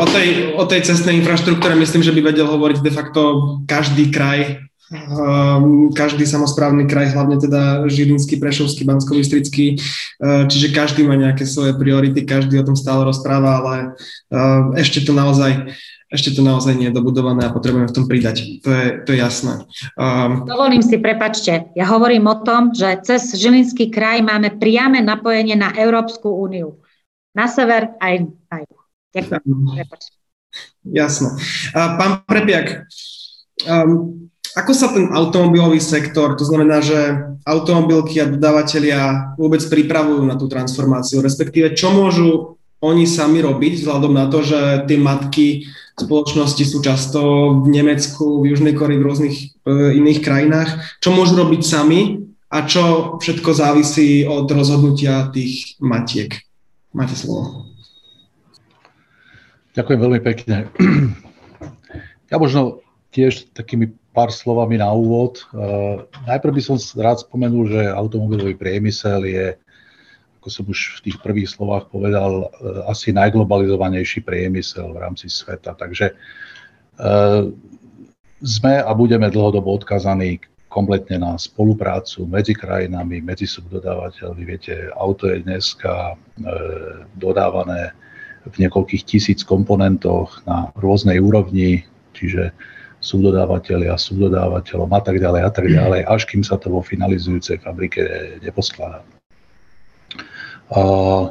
O tej, o tej cestnej infraštruktúre myslím, že by vedel hovoriť de facto každý kraj, každý samosprávny kraj, hlavne teda Žilinský, Prešovský, Banskobystrický, čiže každý má nejaké svoje priority, každý o tom stále rozpráva, ale ešte to naozaj Ešte to naozaj nie je dobudované a potrebujeme v tom pridať. To je, to je jasné. Um, Dovolím si, prepačte. Ja hovorím o tom, že cez Žilinský kraj máme priame napojenie na Európsku úniu. Na sever aj na juh. Ďakujem. Um, prepačte. Jasné. Uh, pán Prepiak, um, ako sa ten automobilový sektor, to znamená, že automobilky a dodávateľia vôbec pripravujú na tú transformáciu, respektíve čo môžu oni sami robiť, vzhľadom na to, že tie matky spoločnosti sú často v Nemecku, v Južnej Korei, v rôznych e, iných krajinách. Čo môžu robiť sami a čo všetko závisí od rozhodnutia tých matiek? Máte slovo. Ďakujem veľmi pekne. Ja možno tiež takými pár slovami na úvod. E, najprv by som rád spomenul, že automobilový priemysel je, ako som už v tých prvých slovách povedal, asi najglobalizovanejší priemysel v rámci sveta. Takže e, sme a budeme dlhodobo odkazaní kompletne na spoluprácu medzi krajinami, medzi subdodávateľmi. Viete, auto je dneska e, dodávané v niekoľkých tisíc komponentoch na rôznej úrovni, čiže subdodávateľia, subdodávateľom a tak ďalej a tak ďalej, až kým sa to vo finalizujúcej fabrike neposkladá. Uh,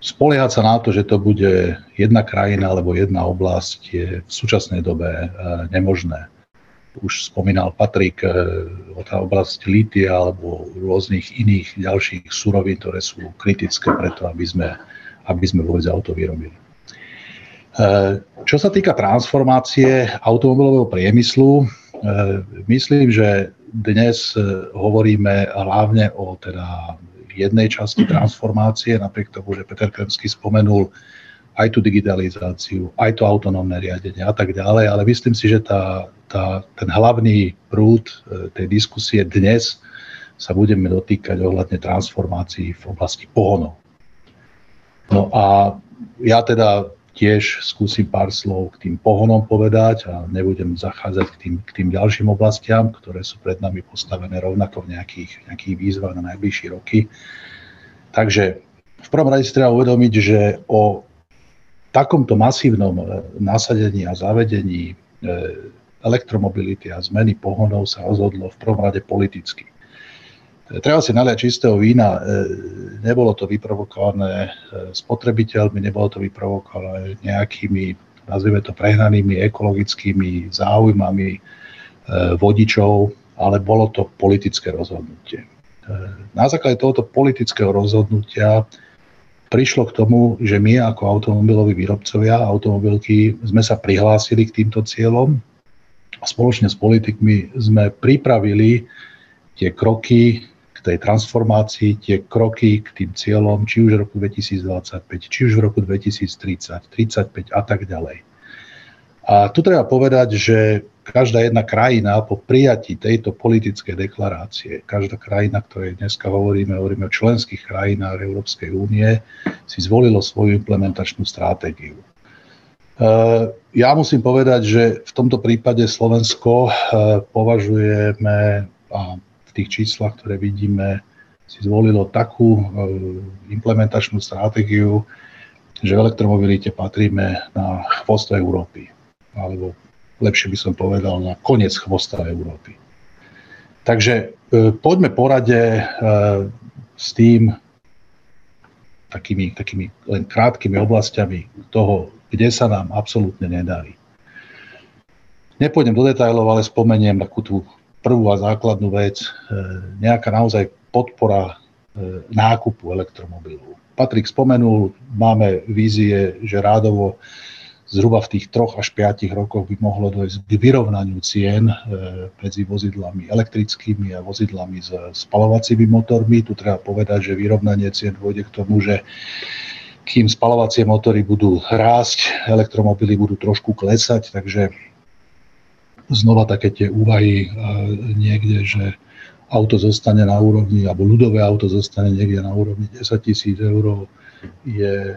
spoliehať sa na to, že to bude jedna krajina alebo jedna oblasť, je v súčasnej dobe uh, nemožné. Už spomínal Patrik uh, o tá oblasti lítia alebo rôznych iných ďalších surovín, ktoré sú kritické preto, aby sme, aby sme vôbec auto vyrobili. Uh, čo sa týka transformácie automobilového priemyslu, uh, myslím, že dnes uh, hovoríme hlavne o teda jednej časti transformácie, napriek tomu, že Peter Kremský spomenul aj tú digitalizáciu, aj to autonómne riadenie a tak ďalej, ale myslím si, že tá, tá, ten hlavný prúd tej diskusie dnes sa budeme dotýkať ohľadne transformácií v oblasti pohonov. No a ja teda tiež skúsim pár slov k tým pohonom povedať a nebudem zachádzať k tým, k tým ďalším oblastiam, ktoré sú pred nami postavené rovnako v nejakých, nejakých výzvach na najbližšie roky. Takže v prvom rade si treba uvedomiť, že o takomto masívnom nasadení a zavedení elektromobility a zmeny pohonov sa rozhodlo v prvom rade politicky. Treba si naliať čistého vína, nebolo to vyprovokované spotrebiteľmi, nebolo to vyprovokované nejakými, nazvime to, prehnanými ekologickými záujmami vodičov, ale bolo to politické rozhodnutie. Na základe tohoto politického rozhodnutia prišlo k tomu, že my ako automobiloví výrobcovia, automobilky, sme sa prihlásili k týmto cieľom a spoločne s politikmi sme pripravili tie kroky, tej transformácii, tie kroky k tým cieľom, či už v roku dvetisícdvadsaťpäť, či už v roku dvetisíctridsať, tridsaťpäť a tak ďalej. A tu treba povedať, že každá jedna krajina po prijatí tejto politickej deklarácie, každá krajina, ktorej dneska hovoríme, hovoríme o členských krajinách Európskej únie, si zvolilo svoju implementačnú stratégiu. Ja musím povedať, že v tomto prípade Slovensko považujeme, a v tých číslach, ktoré vidíme, si zvolilo takú implementačnú stratégiu, že v elektromobilite patríme na chvost Európy, alebo lepšie by som povedal na koniec chvosta Európy. Takže poďme porade s tým takými, takými len krátkými oblastiami toho, kde sa nám absolútne nedarí. Nepôjdem do detailov, ale spomeniem takú tú prvú a základnú vec, nejaká naozaj podpora nákupu elektromobilov. Patrik spomenul, máme vízie, že rádovo zhruba v tých troch až piatich rokoch by mohlo dojsť k vyrovnaniu cien medzi vozidlami elektrickými a vozidlami s spaľovacími motormi. Tu treba povedať, že vyrovnanie cien dôjde k tomu, že kým spaľovacie motory budú rásť, elektromobily budú trošku klesať, takže znova také tie úvahy niekde, že auto zostane na úrovni, alebo ľudové auto zostane niekde na úrovni desaťtisíc eur, je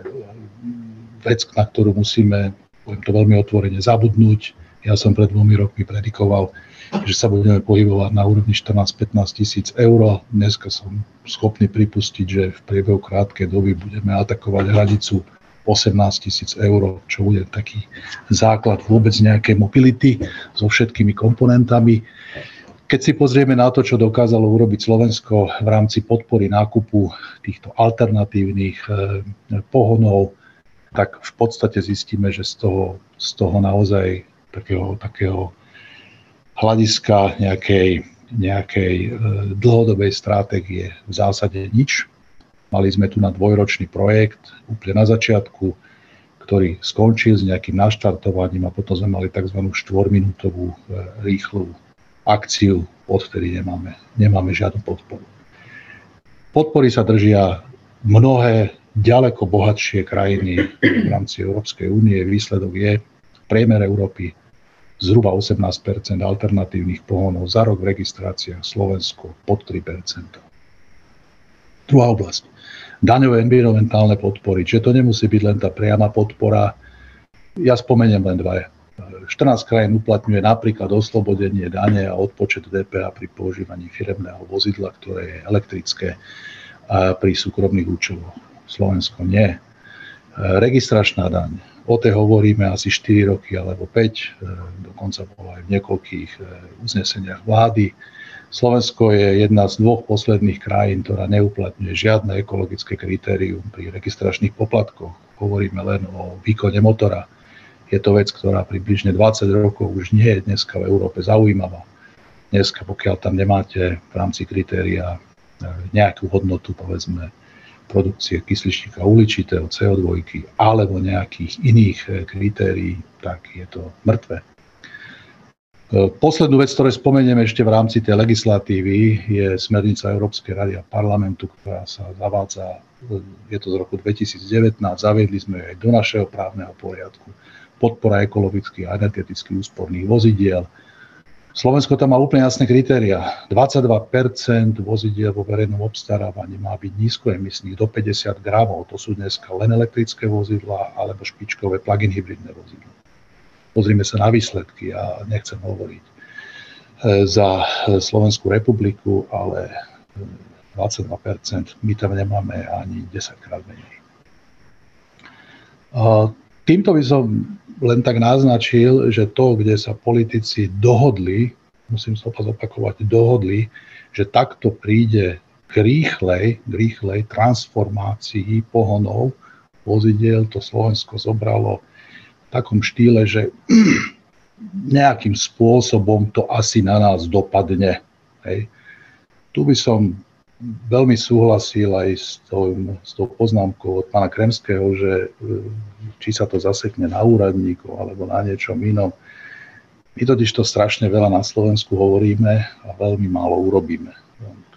vec, na ktorú musíme, poviem to veľmi otvorene, zabudnúť. Ja som pred dvomi rokmi predikoval, že sa budeme pohybovať na úrovni štrnásť až pätnásť tisíc eur. Dneska som schopný pripustiť, že v priebehu krátkej doby budeme atakovať hranicu osemnásť tisíc eur, čo bude taký základ vôbec nejakej mobility so všetkými komponentami. Keď si pozrieme na to, čo dokázalo urobiť Slovensko v rámci podpory nákupu týchto alternatívnych pohonov, tak v podstate zistíme, že z toho, z toho naozaj takého, takého hľadiska nejakej, nejakej dlhodobej stratégie v zásade nič. Mali sme tu na dvojročný projekt úplne na začiatku, ktorý skončil s nejakým naštartovaním a potom sme mali tzv. štvorminútovú rýchlu akciu, odtedy nemáme, nemáme žiadnu podporu. Podpory sa držia mnohé ďaleko bohatšie krajiny v rámci Európskej únie. Výsledok je priemer Európy zhruba osemnásť percent alternatívnych pohonov za rok v registráciách, Slovensko pod tri percentá. Druhá oblasť. Daňové environmentálne podpory. Čiže to nemusí byť len tá priama podpora. Ja spomeniem len dva. štrnásť krajín uplatňuje napríklad oslobodenie dane a odpočet dé pé há pri používaní firemného vozidla, ktoré je elektrické, pri súkromných účeloch. Slovensko nie. Registračná daň. O tej hovoríme asi štyri roky alebo päť, dokonca bolo aj v niekoľkých uzneseniach vlády. Slovensko je jedna z dvoch posledných krajín, ktorá neuplatňuje žiadne ekologické kritérium pri registračných poplatkoch. Hovoríme len o výkone motora. Je to vec, ktorá približne dvadsať rokov už nie je dneska v Európe zaujímavá. Dneska, pokiaľ tam nemáte v rámci kritéria nejakú hodnotu, povedzme, produkcie kysličníka uhličitého, cé o dva alebo nejakých iných kritérií, tak je to mŕtve. Poslednú vec, ktoré spomenieme ešte v rámci tej legislatívy, je smernica Európskej rady a parlamentu, ktorá sa zavádza, je to z roku dvetisícdevätnásť, zaviedli sme ju aj do našeho právneho poriadku, podpora ekologických a energetických úsporných vozidiel. Slovensko tam má úplne jasné kritériá. dvadsaťdva percent vozidiel vo verejnom obstarávaní má byť nízkoemisných do päťdesiat gramov. To sú dneska len elektrické vozidlá alebo špičkové plug-in hybridné vozidlá. Pozrime sa na výsledky, ja nechcem hovoriť za Slovenskú republiku, ale dvadsaťdva percent my tam nemáme ani desaťkrát menej. Týmto by som len tak naznačil, že to, kde sa politici dohodli, musím sa opakovať, dohodli, že takto príde k rýchlej, k rýchlej transformácii pohonov vozidiel, to Slovensko zobralo v takom štýle, že nejakým spôsobom to asi na nás dopadne. Hej. Tu by som veľmi súhlasil aj s tou, s tou poznámkou od pána Kremského, že či sa to zasekne na úradníkov alebo na niečom inom. My totiž to strašne veľa na Slovensku hovoríme a veľmi málo urobíme.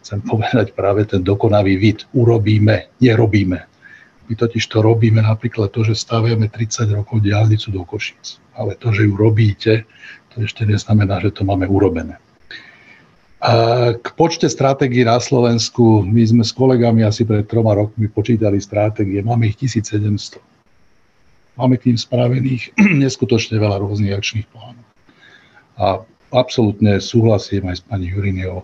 chcem povedať práve ten dokonavý vid. Urobíme, nerobíme. My totiž to robíme napríklad to, že staviame tridsať rokov diaľnicu do Košíc. Ale to, že ju robíte, to ešte neznamená, že to máme urobené. A k počte stratégií na Slovensku, my sme s kolegami asi pred troma rokmi počítali stratégie, máme ich tisícsedemsto. Máme k ním spravených neskutočne veľa rôznych akčných plánov. A absolútne súhlasím aj s pani Jurinovou.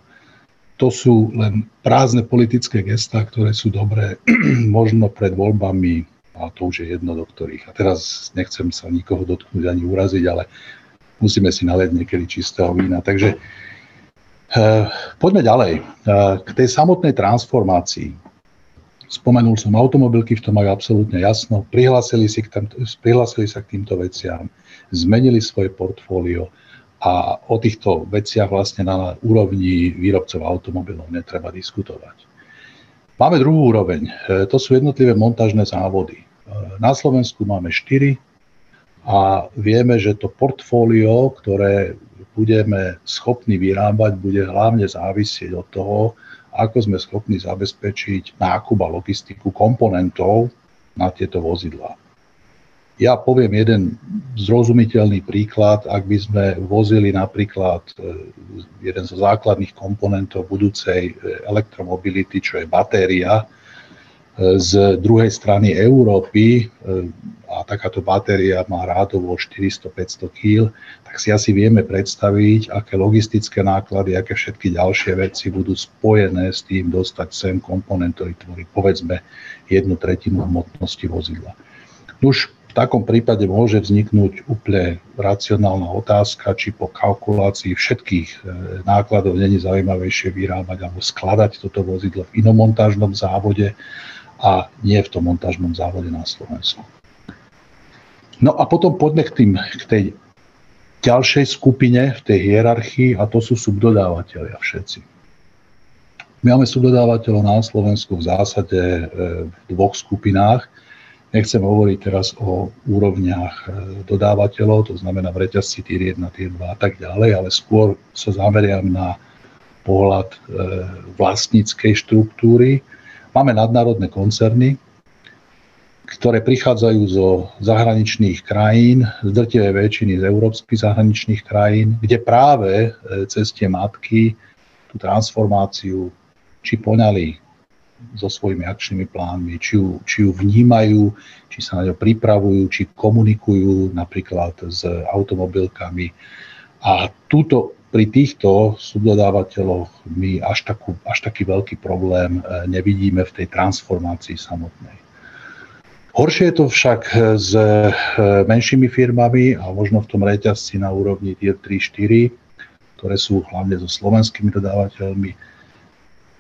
To sú len prázdne politické gestá, ktoré sú dobré možno pred voľbami, a to už je jedno do ktorých. A teraz nechcem sa nikoho dotknúť ani uraziť, ale musíme si naliať niekedy čistého vína. Takže poďme ďalej. K tej samotnej transformácii. Spomenul som automobilky, v tom majú absolútne jasno. Prihlásili, si k tam, prihlásili sa k týmto veciam, zmenili svoje portfólio a o týchto veciach vlastne na úrovni výrobcov automobilov netreba diskutovať. Máme druhú úroveň. To sú jednotlivé montážne závody. Na Slovensku máme štyri a vieme, že to portfólio, ktoré budeme schopní vyrábať, bude hlavne závisieť od toho, ako sme schopní zabezpečiť nákup a logistiku komponentov na tieto vozidlá. Ja poviem jeden zrozumiteľný príklad, ak by sme vozili napríklad jeden zo základných komponentov budúcej elektromobility, čo je batéria, z druhej strany Európy, a takáto batéria má rádovo štyristo päťsto kíl, tak si asi vieme predstaviť, aké logistické náklady, aké všetky ďalšie veci budú spojené s tým dostať sem komponent, ktorý tvorí povedzme jednu tretinu hmotnosti vozidla. Už v takom prípade môže vzniknúť úplne racionálna otázka, či po kalkulácii všetkých nákladov není zaujímavejšie vyrábať alebo skladať toto vozidlo v inom montážnom závode a nie v tom montážnom závode na Slovensku. No a potom poďme k, tým, k tej ďalšej skupine v tej hierarchii, a to sú subdodávateľia všetci. My máme subdodávateľov na Slovensku v zásade v dvoch skupinách. Nechcem hovoriť teraz o úrovniach dodávateľov, to znamená v reťazci tier jeden, tier dva a tak ďalej, ale skôr sa zameriam na pohľad vlastníckej štruktúry. Máme nadnárodné koncerny, ktoré prichádzajú zo zahraničných krajín, z drtivej väčšiny z európskych zahraničných krajín, kde práve cez tie matky tú transformáciu či poňali so svojimi akčnými plánmi, či ju, či ju vnímajú, či sa na ňu pripravujú, či komunikujú napríklad s automobilkami. A túto, pri týchto subdodávateľoch my až, takú, až taký veľký problém nevidíme v tej transformácii samotnej. Horšie je to však s menšími firmami a možno v tom reťazci na úrovni tier tri štyri, ktoré sú hlavne so slovenskými dodávateľmi.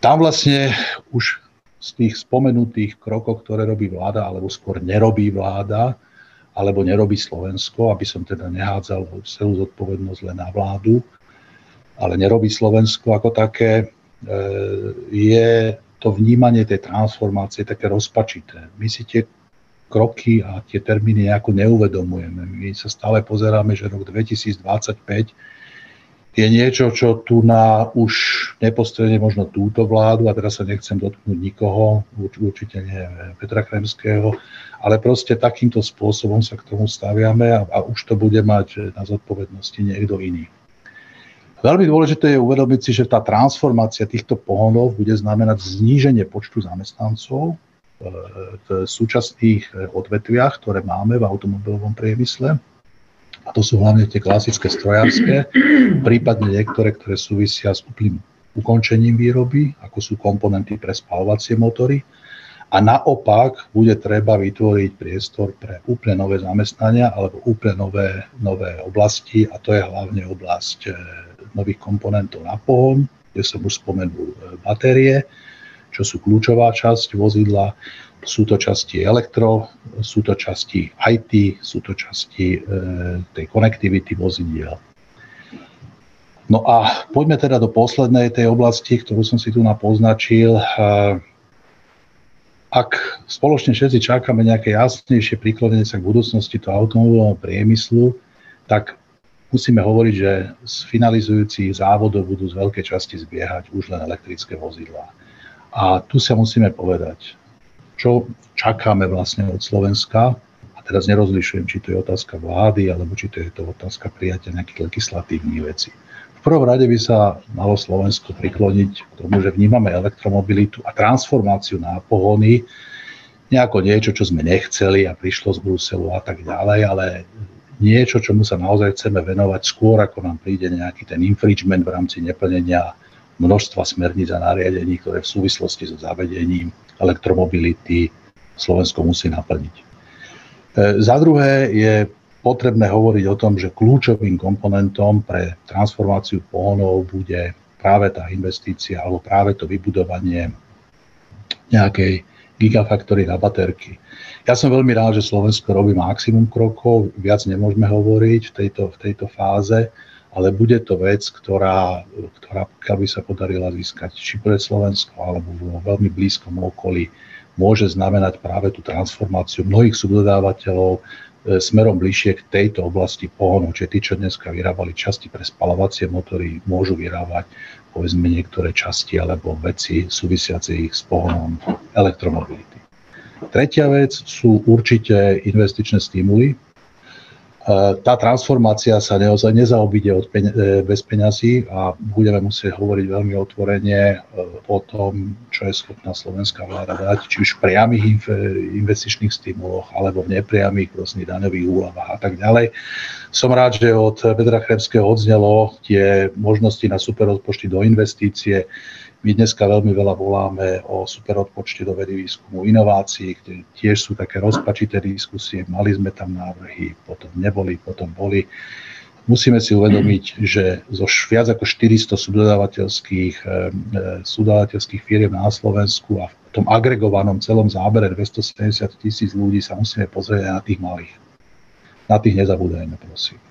Tam vlastne už z tých spomenutých krokov, ktoré robí vláda, alebo skôr nerobí vláda, alebo nerobí Slovensko, aby som teda nehádzal celú zodpovednosť len na vládu, ale nerobí Slovensko ako také, je to vnímanie tej transformácie také rozpačité. My si tie kroky a tie termíny nejako neuvedomujeme. My sa stále pozeráme, že rok dvetisícdvadsaťpäť je niečo, čo tu na už nepostrenie možno túto vládu, a teraz sa nechcem dotknúť nikoho, určite nie Petra Kremského, ale proste takýmto spôsobom sa k tomu staviame a, a už to bude mať na zodpovednosti niekto iný. Veľmi dôležité je uvedomiť si, že tá transformácia týchto pohonov bude znamenať zníženie počtu zamestnancov v súčasných odvetviach, ktoré máme v automobilovom priemysle. A to sú hlavne tie klasické strojárske, prípadne niektoré, ktoré súvisia s úplným ukončením výroby, ako sú komponenty pre spalovacie motory. A naopak bude treba vytvoriť priestor pre úplne nové zamestnania alebo úplne nové, nové oblasti, a to je hlavne oblasť nových komponentov na pohon, kde som už spomenul batérie, čo sú kľúčová časť vozidla. Sú to časti elektro, sú to časti í té, sú to časti e, tej konektivity vozidiel. No a poďme teda do poslednej tej oblasti, ktorú som si tu napoznačil. Ak spoločne všetci čakáme nejaké jasnejšie prikladenie sa k budúcnosti toho automobilového priemyslu, tak musíme hovoriť, že z finalizujúcich závodov budú z veľkej časti zbiehať už len elektrické vozidlá. A tu sa musíme povedať, čo čakáme vlastne od Slovenska, a teraz nerozlišujem, či to je otázka vlády, alebo či to je to otázka prijatia nejakých legislatívnych vecí. V prvom rade by sa malo Slovensko prikloniť k tomu, že vnímame elektromobilitu a transformáciu na pohony nejako niečo, čo sme nechceli a prišlo z Bruselu a tak ďalej, ale niečo, čomu sa naozaj chceme venovať skôr, ako nám príde nejaký ten infringement v rámci neplnenia množstva smerníc a nariadení, ktoré v súvislosti so zavedením elektromobility Slovensko musí naplniť. E, za druhé je potrebné hovoriť o tom, že kľúčovým komponentom pre transformáciu pohonov bude práve tá investícia alebo práve to vybudovanie nejakej gigafactory na baterky. Ja som veľmi rád, že Slovensko robí maximum krokov, viac nemôžeme hovoriť v tejto, v tejto fáze, ale bude to vec, ktorá, ktorá by sa podarila získať či pre Slovensko, alebo vo veľmi blízkom okolí, môže znamenať práve tú transformáciu mnohých subdodávateľov e, smerom bližšie k tejto oblasti pohonu. Čiže tí, čo dneska vyrábali časti pre spaľovacie motory, môžu vyrábať povedzme niektoré časti alebo veci súvisiace ich s pohonom elektromobility. Tretia vec sú určite investičné stimuly. Tá transformácia sa naozaj nezaobíde od peň- bez peňazí a budeme musieť hovoriť veľmi otvorene o tom, čo je schopná slovenská vláda dať, či už v priamých investičných stimuloch, alebo v nepriamých rôznych daňových úľavách a tak ďalej. Som rád, že od Petra Kremského odznelo tie možnosti na superodpočty do investície. My dneska veľmi veľa voláme o superodpočte do vedy, výskumu, inovácií, kde tiež sú také rozpačité diskusie, mali sme tam návrhy, potom neboli, potom boli. Musíme si uvedomiť, že zo viac ako štyristo subdodávateľských, subdodávateľských firiem na Slovensku a v tom agregovanom celom zábere dvestosedemdesiat tisíc ľudí sa musíme pozrieť na tých malých. Na tých nezabúdajme, prosím.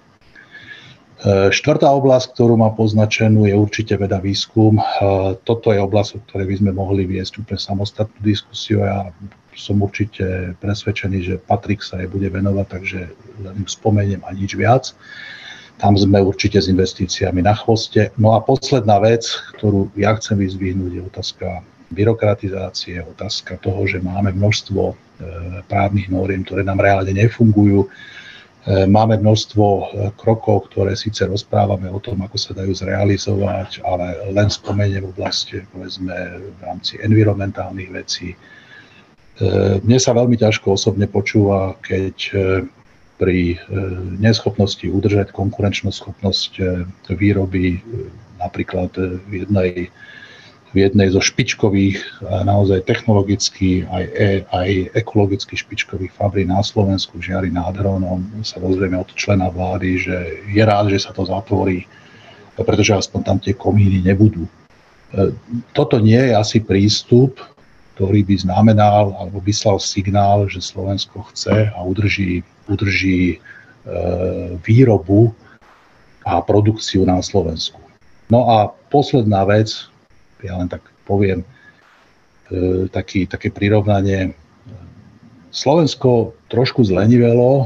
Štvrtá oblasť, ktorú mám poznačenú, je určite veda, výskum. Toto je oblasť, o ktorej by sme mohli viesť úplne samostatnú diskusiu. Ja som určite presvedčený, že Patrik sa jej bude venovať, takže len spomeniem a nič viac. Tam sme určite s investíciami na chvoste. No a posledná vec, ktorú ja chcem vyzdvihnúť, je otázka byrokratizácie, otázka toho, že máme množstvo právnych noriem, ktoré nám reálne nefungujú. Máme množstvo krokov, ktoré síce rozprávame o tom, ako sa dajú zrealizovať, ale len spomeniem v oblasti, povedzme, v rámci environmentálnych vecí. Mne sa veľmi ťažko osobne počúva, keď pri neschopnosti udržať konkurenčnú schopnosť výroby napríklad v jednej, v jednej zo špičkových, naozaj technologicky aj, e, aj ekologicky špičkových fabrík na Slovensku, Žiari nad Hronom, sa dozvieme od člena vlády, že je rád, že sa to zatvorí, pretože aspoň tam tie komíny nebudú. Toto nie je asi prístup, ktorý by znamenal alebo vyslal signál, že Slovensko chce a udrží, udrží e, výrobu a produkciu na Slovensku. No a posledná vec, ja len tak poviem e, taký, také prirovnanie. Slovensko trošku zlenivelo e,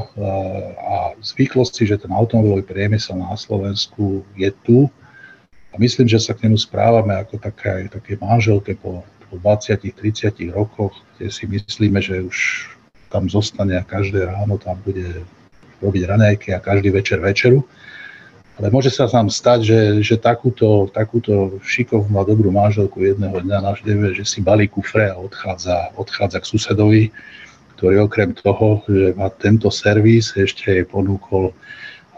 a zvyklo si, že ten automobilový priemysel na Slovensku je tu. A myslím, že sa k nemu správame ako také, také manželke po, po dvadsiatich tridsiatich rokoch, kde si myslíme, že už tam zostane a každé ráno tam bude robiť raňajky a každý večer večeru. Ale môže sa nám stať, že, že takúto, takúto šikovnú a dobrú manželku jedného dňa navštevuje, že si balí kufre a odchádza, odchádza k susedovi, ktorý okrem toho, že má tento servis, ešte jej ponúkol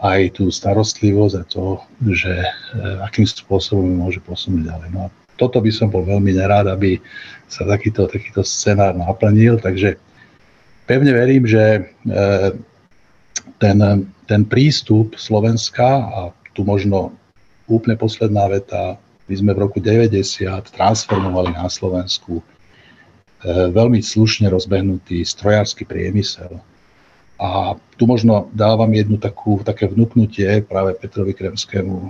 aj tú starostlivosť a to, že e, akým spôsobom môže posunúť ďalej. No a toto by som bol veľmi nerád, aby sa takýto, takýto scenár naplnil, takže pevne verím, že e, Ten, ten prístup Slovenska, a tu možno úplne posledná veta, my sme v roku deväťdesiat transformovali na Slovensku e, veľmi slušne rozbehnutý strojársky priemysel. A tu možno dávam jednu takú, také vnuknutie práve Petrovi Kremskému e,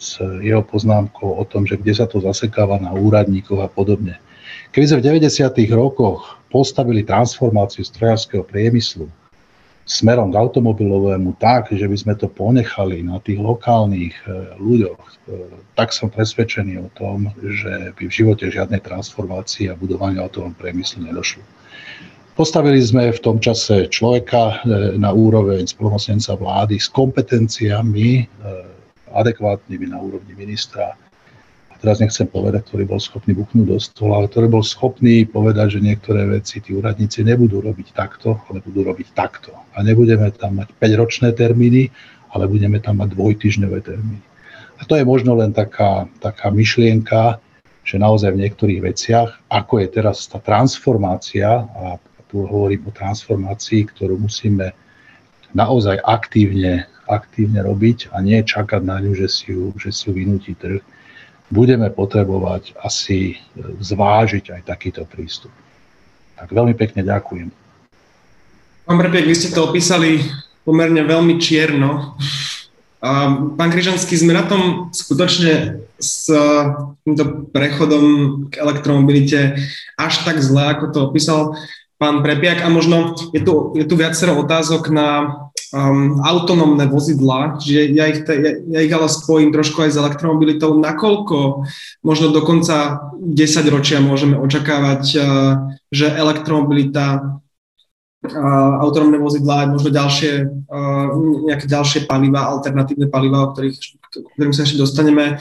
s jeho poznámkou o tom, že kde sa to zasekáva na úradníkov a podobne. Keby sme v deväťdesiatych rokoch postavili transformáciu strojárskeho priemyslu smerom k automobilovému tak, že by sme to ponechali na tých lokálnych ľuďoch, tak som presvedčený o tom, že by v živote žiadnej transformácii a budovania automobilového priemyslu nedošlo. Postavili sme v tom čase človeka na úroveň splnomocnenca vlády s kompetenciami adekvátnymi na úrovni ministra. A teraz nechcem povedať, ktorý bol schopný buknúť do stola, ale ktorý bol schopný povedať, že niektoré veci tí úradníci nebudú robiť takto, ale budú robiť takto. A nebudeme tam mať päťročné termíny, ale budeme tam mať dvojtyžňové termíny. A to je možno len taká, taká myšlienka, že naozaj v niektorých veciach, ako je teraz tá transformácia a tu hovorím o transformácii, ktorú musíme naozaj aktívne, aktívne robiť a nie čakať na ňu, že si ju, že si ju vynúti trh. Budeme potrebovať asi zvážiť aj takýto prístup. Tak veľmi pekne ďakujem. Pán Prepiak, vy ste to opísali pomerne veľmi čierno. Pán Križanský, sme na tom skutočne s týmto prechodom k elektromobilite až tak zle, ako to opísal pán Prepiak, a možno je tu, je tu viacero otázok na um, autonómne vozidlá, že ja ich, te, ja, ja ich ale spojím trošku aj s elektromobilitou, nakoľko možno do konca desaťročia môžeme očakávať, uh, že elektromobilita, uh, autonómne vozidlá a možno ďalšie, uh, nejaké ďalšie paliva, alternatívne paliva, o ktorých, ktorým sa ešte dostaneme,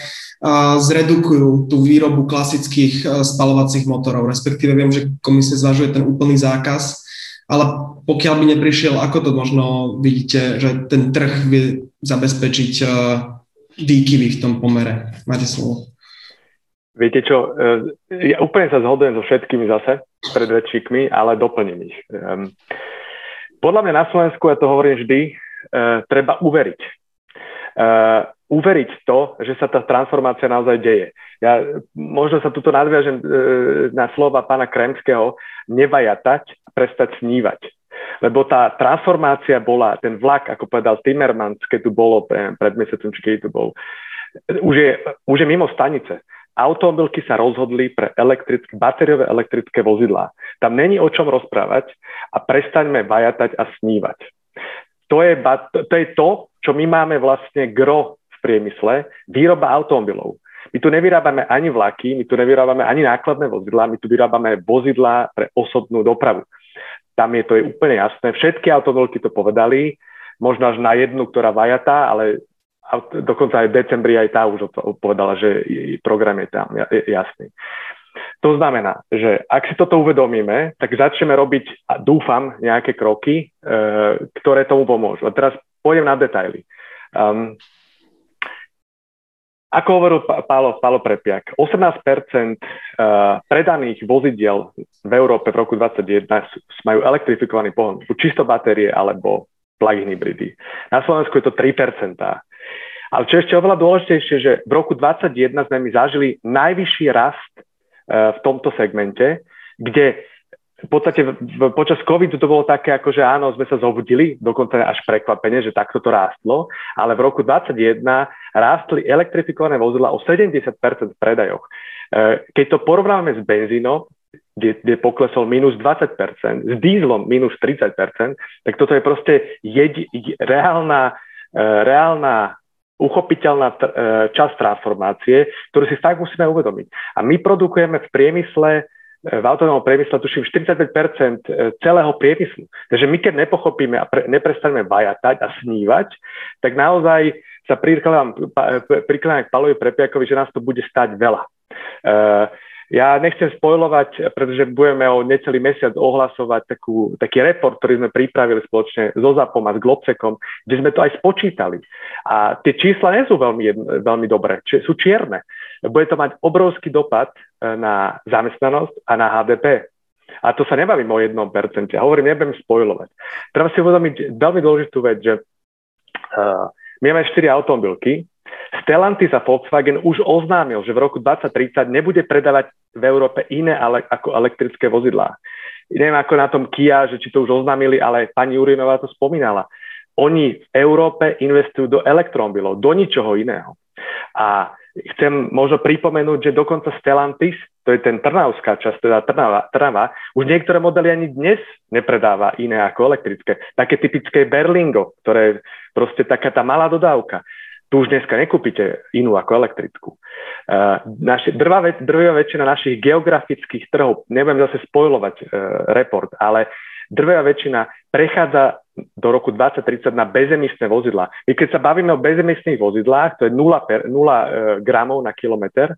zredukujú tú výrobu klasických spalovacích motorov. Respektíve viem, že komisia zvažuje ten úplný zákaz, ale pokiaľ by neprišiel, ako to možno vidíte, že ten trh vie zabezpečiť výkyvy v tom pomere? Máte slovo. Viete čo, ja úplne sa zhodujem so všetkými zase predrečníkmi, ale doplním ich. Podľa mňa na Slovensku, ja to hovorím vždy, treba uveriť. uveriť to, že sa tá transformácia naozaj deje. Ja možno sa tuto nadviažem e, na slova pána Kremského, nevajatať, prestať snívať. Lebo tá transformácia bola, ten vlak, ako povedal Timmermans, keď tu bolo pre, pred mesiacom, či keď tu bol, už je, už je mimo stanice. Automobilky sa rozhodli pre elektrické, batériové elektrické vozidlá. Tam není o čom rozprávať a prestaňme vajatať a snívať. To je, to je to, čo my máme vlastne gro priemysle, výroba automobilov. My tu nevyrábame ani vlaky, my tu nevyrábame ani nákladné vozidlá, my tu vyrábame vozidlá pre osobnú dopravu. Tam je to je úplne jasné. Všetky automobilky to povedali, možno až na jednu, ktorá vajatá, ale dokonca aj v decembri aj tá už povedala, že program je tam jasný. To znamená, že ak si toto uvedomíme, tak začneme robiť, a dúfam, nejaké kroky, ktoré tomu pomôžu. A teraz pôjdem na detaily. Um, Ako hovoril Pavol Prepiak, osemnásť percent predaných vozidiel v Európe v roku dvadsaťjeden majú elektrifikovaný pohon, sú čisto batérie alebo plug-in hybridy. Na Slovensku je to tri percentá. Ale čo je ešte oveľa dôležitejšie, že v roku dvadsaťjeden sme my zažili najvyšší rast v tomto segmente, kde v podstate počas covidu to bolo také, ako že áno, sme sa zobudili, dokonca až prekvapenie, že takto to rástlo, ale v roku dvadsaťjeden rástli elektrifikované vozidlá o sedemdesiat percent v predajoch. Keď to porovnáme s benzínom, kde, kde poklesol minus dvadsať percent, s dízlom minus tridsať percent, tak toto je proste jedi, reálna, reálna uchopiteľná časť transformácie, ktorú si tak musíme uvedomiť. A my produkujeme v priemysle v autonómnom priemysle tuším štyridsaťpäť percent celého priemyslu. Takže my keď nepochopíme a pre, neprestaneme vajatať a snívať, tak naozaj sa prikladám, prikladám k Pavlovi Prepiakovi, že nás to bude stať veľa. Uh, ja nechcem spoilovať, pretože budeme o necelý mesiac ohlasovať takú, taký report, ktorý sme pripravili spoločne s OZAPom a s Globcekom, kde sme to aj spočítali. A tie čísla nie sú veľmi, veľmi dobré, či, sú čierne. Bude to mať obrovský dopad na zamestnanosť a na há dé pé. A to sa nebavím o jednom percente. Hovorím, nebudem spoilovať. Treba si uvedomiť veľmi dôležitú vec, že uh, my máme štyri automobilky. Stellantis a Volkswagen už oznámil, že v roku dvadsaťtridsať nebude predávať v Európe iné ale, ako elektrické vozidlá. Neviem ako na tom Kia, že či to už oznámili, ale pani Jurinová to spomínala. Oni v Európe investujú do elektromobilov, do ničoho iného. A chcem možno pripomenúť, že dokonca Stellantis, to je ten trnavská časť, teda Trnava, Trnava, už niektoré modely ani dnes nepredáva iné ako elektrické. Také typické Berlingo, ktoré je proste taká tá malá dodávka. Tu už dneska nekúpite inú ako elektrickú. Naši, drvá, drvá väčšina našich geografických trhov, nebudem zase spoilovať e, report, ale drvá väčšina prechádza do roku dvetisíctridsať na bezemisné vozidlá. I keď sa bavíme o bezemisných vozidlách, to je nula, per, nula e, gramov na kilometr e,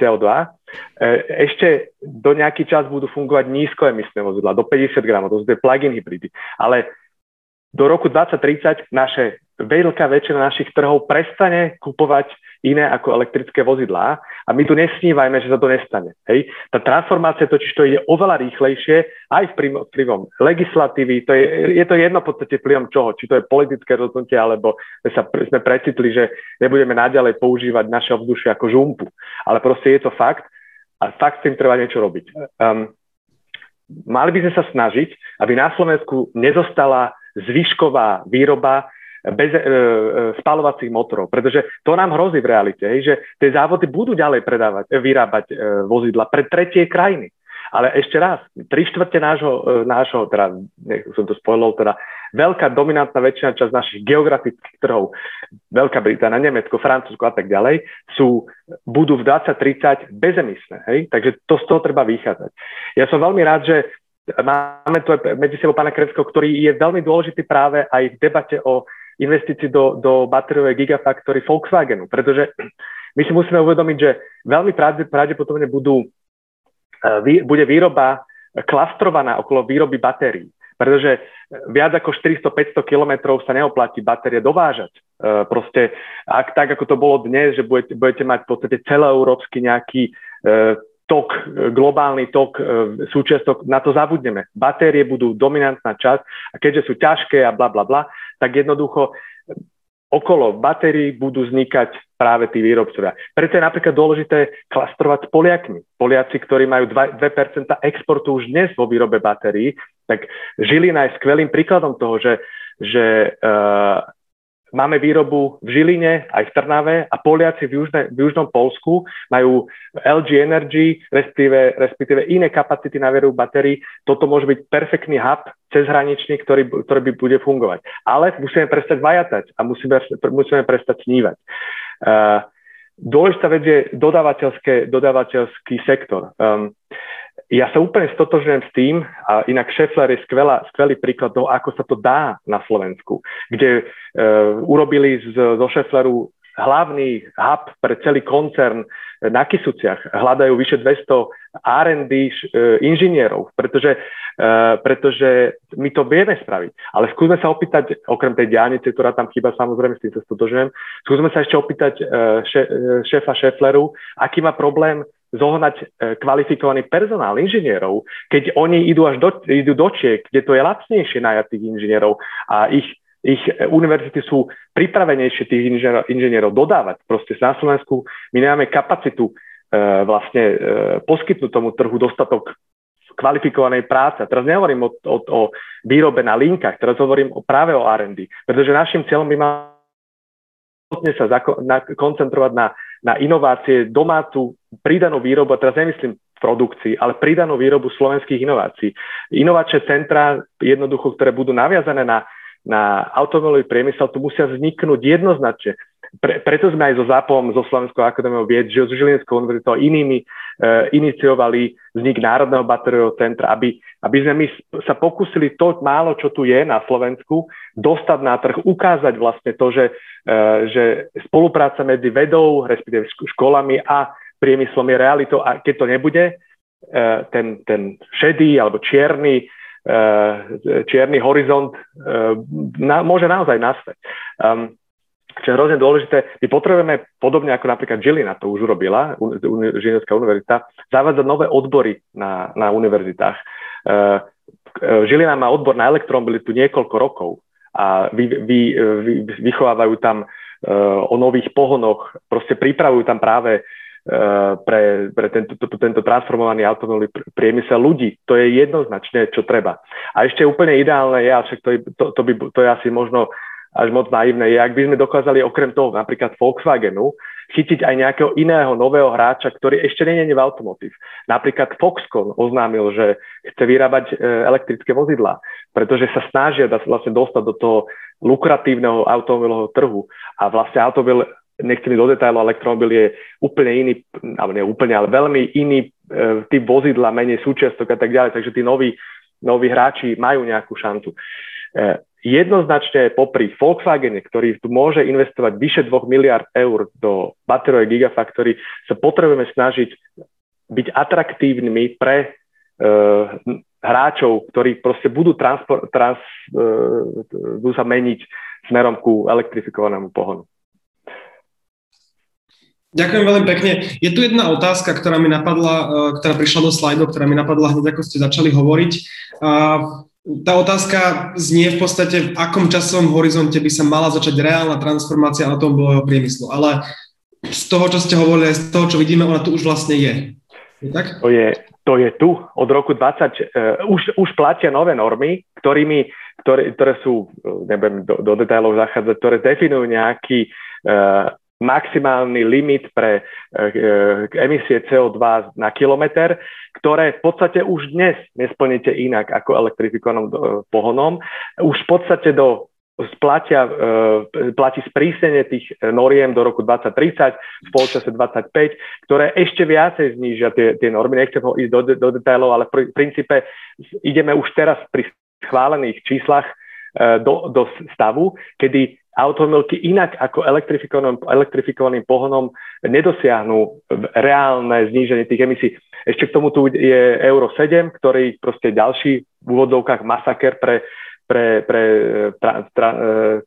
cé ó dva, e, ešte do nejaký čas budú fungovať nízkoemisné vozidlá, do päťdesiat gramov, to sú plug-in hybridy. Ale do roku dvetisíctridsať naše veľká väčšina našich trhov prestane kupovať iné ako elektrické vozidlá a my tu nesnívajme, že sa to nestane. Hej? Tá transformácia totiž to ide oveľa rýchlejšie aj vplyvom legislatívy, to je, je to jedno v podstate vplyvom čoho, či to je politické rozhodnutie, alebo sa, sme precitli, že nebudeme naďalej používať naše ovzdušie ako žumpu. Ale proste je to fakt a fakt s tým treba niečo robiť. Um, mali by sme sa snažiť, aby na Slovensku nezostala zvyšková výroba bez e, e, spalovacích motorov, pretože to nám hrozí v realite, hej, že tie závody budú ďalej predávať, vyrábať e, vozidla pre tretie krajiny. Ale ešte raz, tri štvrte nášho, e, nášho teda, nech som to spojil, teda veľká dominantná väčšina časť našich geografických trhov, Veľká Británia, Nemecko, Francúzsko a tak ďalej, sú, budú v dvetisíctridsať bezemisné. Hej, takže to z toho treba vychádzať. Ja som veľmi rád, že máme tu medzi sebou pána Kremského, ktorý je veľmi dôležitý práve aj v debate o investícií do, do batériovej gigafactory Volkswagenu, pretože my si musíme uvedomiť, že veľmi pravdepodobne budú, bude výroba klastrovaná okolo výroby batérií, pretože viac ako štyristo päťsto kilometrov sa neoplatí batérie dovážať. Proste, ak tak, ako to bolo dnes, že budete, budete mať v podstate celoeurópsky nejaký tok, globálny tok súčiastok, na to zabudneme. Batérie budú dominantná časť a keďže sú ťažké a bla bla bla, tak jednoducho okolo batérií budú vznikať práve tí výrobcovia. Preto je napríklad dôležité klastrovať s Poliakmi. Poliaci, ktorí majú dva percentá exportu už dnes vo výrobe batérií, tak Žilina je skvelým príkladom toho, že, že uh, máme výrobu v Žiline, aj v Trnave a Poliaci v, južne, v južnom Polsku majú el gé Energy, respektíve, respektíve iné kapacity na výrobu batérií. Toto môže byť perfektný hub cezhraničný, ktorý, ktorý by bude fungovať. Ale musíme prestať vajatať a musíme, musíme prestať snívať. Uh, dôležitá vec je dodávateľský sektor. Um, Ja sa úplne stotožňujem s tým, a inak Schaeffler je skvelá, skvelý príklad toho, ako sa to dá na Slovensku, kde e, urobili z, zo Schaeffleru hlavný hub pre celý koncern na Kysuciach. Hľadajú vyše dvesto er end dé e, inžinierov, pretože, e, pretože my to vieme spraviť. Ale skúsme sa opýtať, okrem tej diálnice, ktorá tam chýba, samozrejme s tým sa stotožňujem, skúsme sa ešte opýtať e, še, e, šéfa Schaeffleru, aký má problém zohnať kvalifikovaný personál inžinierov, keď oni idú až do, idú do Čiech, kde to je lacnejšie najať tých inžinierov a ich, ich univerzity sú pripravenejšie tých inžinierov, inžinierov dodávať. Proste na Slovensku my nemáme kapacitu e, vlastne e, poskytnúť tomu trhu dostatok kvalifikovanej práce. Teraz nehovorím o, o, o výrobe na linkách, teraz hovorím o, práve o er end dé, pretože našim cieľom by mal sa zako- na, koncentrovať na, na inovácie, domácu pridanú výrobu, a teraz nemyslím produkcii, ale pridanú výrobu slovenských inovácií. Inovačné centrá, jednoducho, ktoré budú naviazané na, na automobilový priemysel, tu musia vzniknúť jednoznačne. Pre, preto sme aj so zápom, so Slovenskou akadémiou vied, že so Žilinskou univerzitou inými e, iniciovali vznik Národného batériového centra, aby, aby sme my sa pokúsili to málo, čo tu je na Slovensku, dostať na trh, ukázať vlastne to, že, e, že spolupráca medzi vedou, respektíve školami a priemyslom je realitou a keď to nebude, e, ten, ten šedý alebo čierny, e, čierny horizont e, na, môže naozaj nastať. Um, Čo je hrozne dôležité, my potrebujeme, podobne ako napríklad Žilina to už urobila, Žilinská univerzita, zavádzať nové odbory na, na univerzitách. Žilina má odbor na elektromobilitu niekoľko rokov a vy, vy, vy, vychovávajú tam o nových pohonoch, proste pripravujú tam práve pre, pre tento, tento transformovaný automobilový priemysel ľudí. To je jednoznačne, čo treba. A ešte úplne ideálne je, ale však to, to, to, by, to je asi možno až moc naivné je, ak by sme dokázali okrem toho napríklad Volkswagenu chytiť aj nejakého iného nového hráča, ktorý ešte nie je v automotív. Napríklad Foxconn oznámil, že chce vyrábať elektrické vozidlá, pretože sa snažia vlastne dostať do toho lukratívneho automobilového trhu. A vlastne automobil, nechcem ísť do detailu, elektromobil je úplne iný, alebo nie úplne, ale veľmi iný typ vozidla, menej súčiastok a tak ďalej. Takže tí noví, noví hráči majú nejakú šancu. Jednoznačne popri Volkswagene, ktorý tu môže investovať vyše dvoch miliárd eur do batériovej gigafactory, sa potrebujeme snažiť byť atraktívnymi pre e, hráčov, ktorí proste budú, transpor, trans, e, budú sa meniť smerom ku elektrifikovanému pohonu. Ďakujem veľmi pekne. Je tu jedna otázka, ktorá mi napadla, ktorá prišla do slajdov, ktorá mi napadla hneď, ako ste začali hovoriť. Tá otázka znie v podstate, v akom časovom horizonte by sa mala začať reálna transformácia automobilového priemyslu. Ale z toho, čo ste hovorili, z toho, čo vidíme, ona tu už vlastne je. Je tak? To je, to je tu. Od roku dvadsať uh, už, už platia nové normy, ktorými, ktoré, ktoré sú, nebudem do, do detailov zachádzať, ktoré definujú nejaký uh, maximálny limit pre uh, emisie cé ó dva na kilometer, ktoré v podstate už dnes nesplníte inak ako elektrifikovaným pohonom. Už v podstate do, splatia, platí sprísnenie tých noriem do roku dvadsať tridsať, v polčase dvadsaťpäť, ktoré ešte viacej znížia tie, tie normy. Nechcem ho ísť do, do detailov, ale v princípe ideme už teraz pri schválených číslach do, do stavu, kedy automobilky inak ako elektrifikovaným, elektrifikovaným pohonom nedosiahnu reálne zníženie tých emisí. Ešte k tomu tu je Euro sedem, ktorý proste ďalší v úvodzovkách masaker pre, pre, pre tra, tra,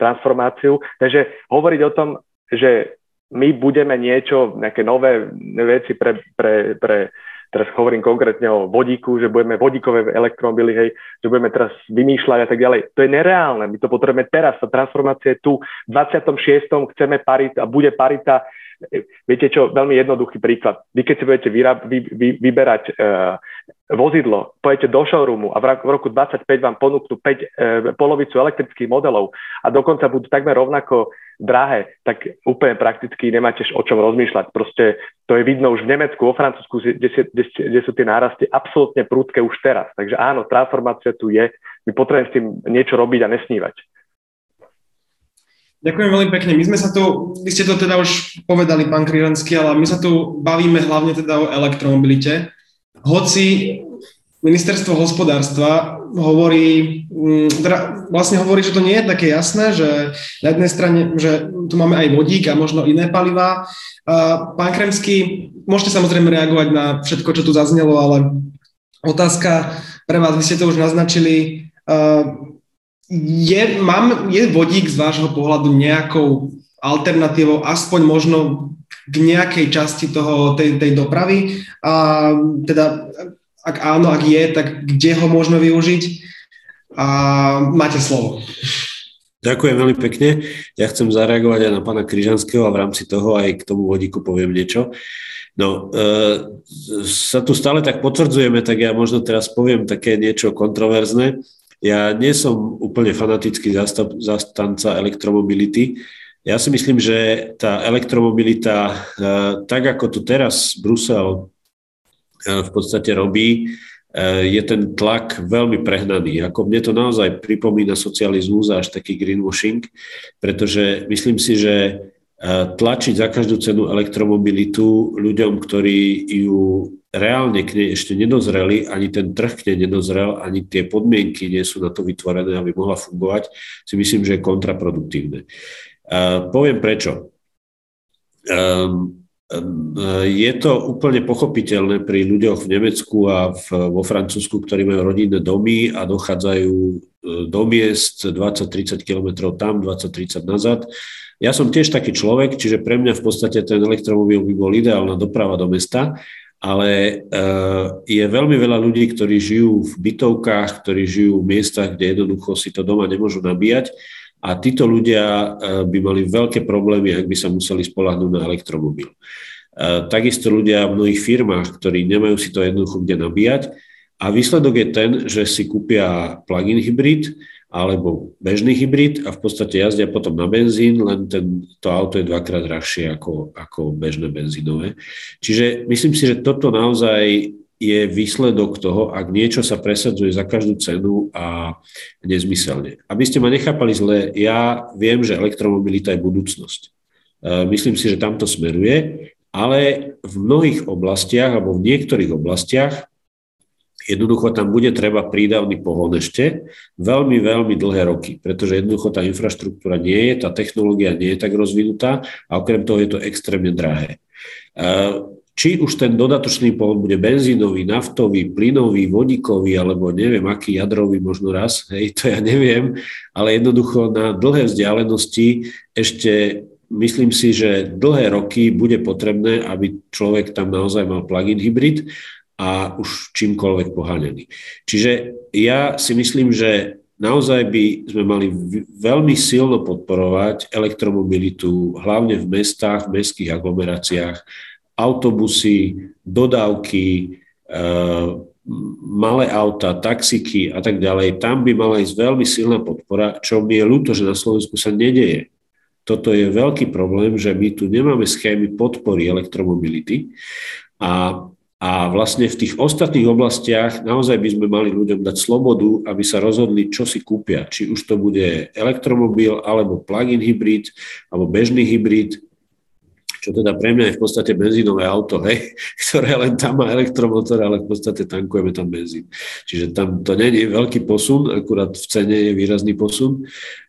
transformáciu. Takže hovoriť o tom, že my budeme niečo, nejaké nové veci pre... pre, pre teraz hovorím konkrétne o vodíku, že budeme vodíkové elektromobily, hej, že budeme teraz vymýšľať a tak ďalej. To je nereálne, my to potrebujeme teraz, tá transformácia je tu. V dvadsiatom šiestom chceme parita, bude parita. Viete čo, veľmi jednoduchý príklad. Vy keď si budete vyra- vy, vy, vyberať uh, vozidlo, pojete do showroomu a v roku dvadsaťpäť vám ponúknú päť, uh, polovicu elektrických modelov a dokonca budú takmer rovnako drahé, tak úplne prakticky nemáte o čom rozmýšľať. Proste to je vidno už v Nemecku, vo Francúzsku, kde, kde, kde sú tie nárasty absolútne prudké už teraz. Takže áno, transformácia tu je. My potrebujeme s tým niečo robiť a nesnívať. Ďakujem veľmi pekne. My sme sa tu, vy ste to teda už povedali, pán Križanský, ale my sa tu bavíme hlavne teda o elektromobilite. Hoci Ministerstvo hospodárstva hovorí, teda vlastne hovorí, že to nie je také jasné, že na jednej strane, že tu máme aj vodík a možno iné palivá. Pán Kremský, môžete samozrejme reagovať na všetko, čo tu zaznelo, ale otázka pre vás, vy ste to už naznačili. Je, mám, je vodík z vášho pohľadu nejakou alternatívou, aspoň možno k nejakej časti toho, tej, tej dopravy? A teda... Ak áno, ak je, tak kde ho možno využiť? A máte slovo. Ďakujem veľmi pekne. Ja chcem zareagovať aj na pána Križanského a v rámci toho aj k tomu vodíku poviem niečo. No, e, sa tu stále tak potvrdzujeme, tak ja možno teraz poviem také niečo kontroverzné. Ja nie som úplne fanatický zastav, zastanca elektromobility. Ja si myslím, že tá elektromobilita, e, tak ako tu teraz Brusel v podstate robí, je ten tlak veľmi prehnaný. Ako mne to naozaj pripomína socializmus a až taký greenwashing, pretože myslím si, že tlačiť za každú cenu elektromobilitu ľuďom, ktorí ju reálne k nej ešte nedozreli, ani ten trh k nej nedozrel, ani tie podmienky nie sú na to vytvorené, aby mohla fungovať, si myslím, že je kontraproduktívne. Poviem prečo. Um, Je to úplne pochopiteľné pri ľuďoch v Nemecku a v, vo Francúzsku, ktorí majú rodinné domy a dochádzajú do miest dvadsať tridsať kilometrov tam, dvadsať tridsať nazad. Ja som tiež taký človek, čiže pre mňa v podstate ten elektromobil by bol ideálna doprava do mesta, ale je veľmi veľa ľudí, ktorí žijú v bytovkách, ktorí žijú v miestach, kde jednoducho si to doma nemôžu nabíjať. A títo ľudia by mali veľké problémy, ak by sa museli spoľahnúť na elektromobil. Takisto ľudia v mnohých firmách, ktorí nemajú si to jednoducho kde nabíjať. A výsledok je ten, že si kúpia plug-in hybrid alebo bežný hybrid a v podstate jazdia potom na benzín, len ten, to auto je dvakrát drahšie ako, ako bežné benzínové. Čiže myslím si, že toto naozaj je výsledok toho, ak niečo sa presadzuje za každú cenu a nezmyselne. Aby ste ma nechápali zle, ja viem, že elektromobilita je budúcnosť. Myslím si, že tam to smeruje, ale v mnohých oblastiach alebo v niektorých oblastiach jednoducho tam bude treba prídavný pohon ešte veľmi, veľmi dlhé roky, pretože jednoducho tá infraštruktúra nie je, tá technológia nie je tak rozvinutá a okrem toho je to extrémne drahé. Či už ten dodatočný pohon bude benzínový, naftový, plynový, vodíkový, alebo neviem, aký jadrový možno raz, hej, to ja neviem, ale jednoducho na dlhé vzdialenosti ešte myslím si, že dlhé roky bude potrebné, aby človek tam naozaj mal plug-in hybrid a už čímkoľvek poháňaný. Čiže ja si myslím, že naozaj by sme mali veľmi silno podporovať elektromobilitu, hlavne v mestách, v mestských aglomeráciách, autobusy, dodávky, e- malé auta, taxiky a tak ďalej. Tam by mala ísť veľmi silná podpora, čo mi je ľúto, že na Slovensku sa nedeje. Toto je veľký problém, že my tu nemáme schémy podpory elektromobility a, a vlastne v tých ostatných oblastiach naozaj by sme mali ľuďom dať slobodu, aby sa rozhodli, čo si kúpia. Či už to bude elektromobil, alebo plug-in hybrid, alebo bežný hybrid, čo teda pre mňa je v podstate benzínové auto, hej, ktoré len tam má elektromotor, ale v podstate tankujeme tam benzín. Čiže tam to nie je veľký posun, akurát v cene je výrazný posun,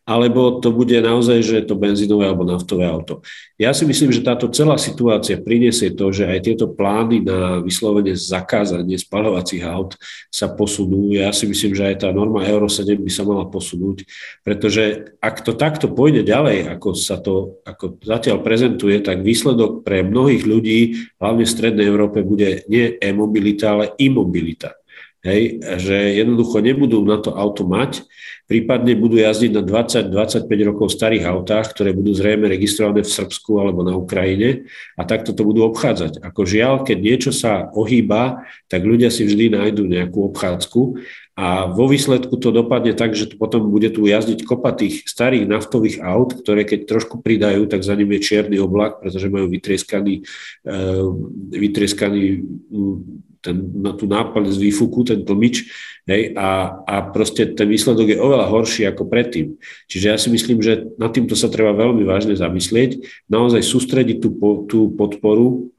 alebo to bude naozaj, že je to benzínové alebo naftové auto. Ja si myslím, že táto celá situácia priniesie to, že aj tieto plány na vyslovene zakázanie spaľovacích aut sa posunú. Ja si myslím, že aj tá norma Euro sedem by sa mala posunúť, pretože ak to takto pôjde ďalej, ako sa to ako zatiaľ prezentuje, tak výsledok pre mnohých ľudí, hlavne v strednej Európe, bude nie e-mobilita, ale i-mobilita. Hej, že jednoducho nebudú na to auto mať, prípadne budú jazdiť na dvadsať až dvadsaťpäť rokov starých autách, ktoré budú zrejme registrované v Srbsku alebo na Ukrajine a takto to budú obchádzať. Ako žiaľ, keď niečo sa ohýba, tak ľudia si vždy nájdú nejakú obchádzku a vo výsledku to dopadne tak, že potom bude tu jazdiť kopa tých starých naftových aut, ktoré keď trošku pridajú, tak za nimi je čierny oblak, pretože majú vytrieskaný vytrieskaný Ten, na tú nápaľ z výfuku, ten tlmič, hej, a, a proste ten výsledok je oveľa horší ako predtým. Čiže ja si myslím, že nad týmto sa treba veľmi vážne zamyslieť, naozaj sústrediť tú, tú podporu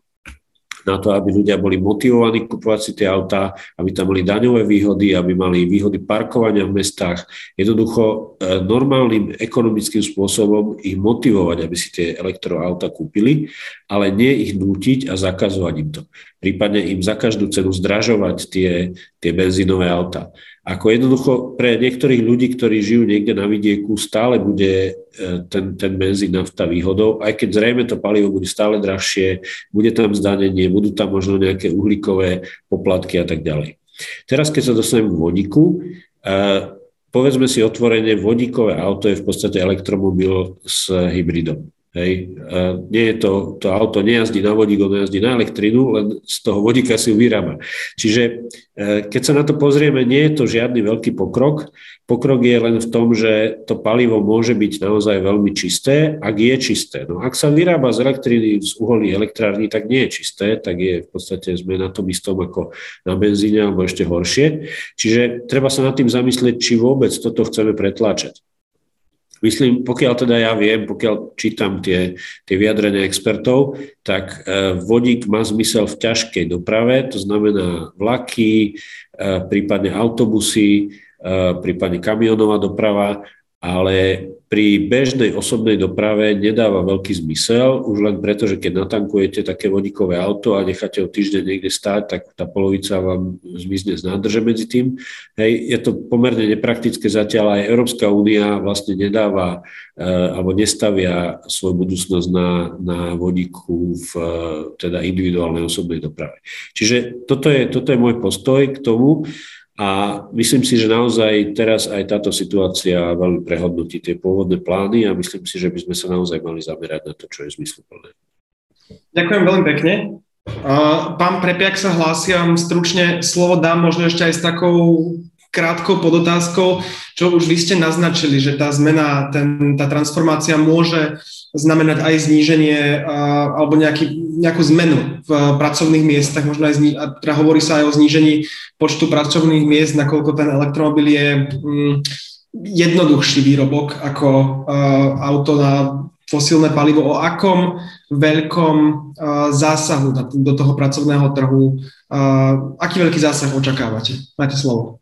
na to, aby ľudia boli motivovaní kupovať si tie autá, aby tam mali daňové výhody, aby mali výhody parkovania v mestách. Jednoducho normálnym ekonomickým spôsobom ich motivovať, aby si tie elektroauta kúpili, ale nie ich nútiť a zakazovať im to. Prípadne im za každú cenu zdražovať tie, tie benzínové autá. Ako jednoducho pre niektorých ľudí, ktorí žijú niekde na vidieku, stále bude ten, ten benzín, nafta výhodou, aj keď zrejme to palivo bude stále drahšie, bude tam zdanenie, budú tam možno nejaké uhlíkové poplatky a tak ďalej. Teraz, keď sa dostanem k vodíku, povedzme si otvorene, vodíkové auto je v podstate elektromobil s hybridom. Hej. Nie je to, to auto nejazdí na vodík, ono jazdí na elektrinu, len z toho vodíka si ju vyrába. Čiže keď sa na to pozrieme, nie je to žiadny veľký pokrok. Pokrok je len v tom, že to palivo môže byť naozaj veľmi čisté, ak je čisté. No, ak sa vyrába z elektriny, z uholných elektrární, tak nie je čisté, tak je v podstate sme na tom istom ako na benzíne alebo ešte horšie. Čiže treba sa nad tým zamyslieť, či vôbec toto chceme pretláčať. Myslím, pokiaľ teda ja viem, pokiaľ čítam tie, tie vyjadrenia expertov, tak vodík má zmysel v ťažkej doprave, to znamená vlaky, prípadne autobusy, prípadne kamionová doprava, ale pri bežnej osobnej doprave nedáva veľký zmysel, už len preto, že keď natankujete také vodíkové auto a necháte ho týždeň niekde stáť, tak tá polovica vám zmizne z nádrže medzi tým. Hej, je to pomerne nepraktické zatiaľ, aj Európska únia vlastne nedáva e, alebo nestavia svoju budúcnosť na, na vodíku v e, teda individuálnej osobnej doprave. Čiže toto je, toto je môj postoj k tomu. A myslím si, že naozaj teraz aj táto situácia veľmi prehodnotí tie pôvodné plány a myslím si, že by sme sa naozaj mali zamerať na to, čo je zmysluplné. Ďakujem veľmi pekne. Pán Prepiak sa hlási, stručne slovo dám možno ešte aj s takou krátkou podotázkou, čo už vy ste naznačili, že tá zmena, ten, tá transformácia môže znamenať aj zníženie uh, alebo nejaký, nejakú zmenu v uh, pracovných miestach, možno aj zni- a teda hovorí sa aj o znížení počtu pracovných miest, nakoľko ten elektromobil je um, jednoduchší výrobok ako uh, auto na fosílne palivo. O akom veľkom uh, zásahu na, do toho pracovného trhu, uh, aký veľký zásah očakávate? Máte slovo.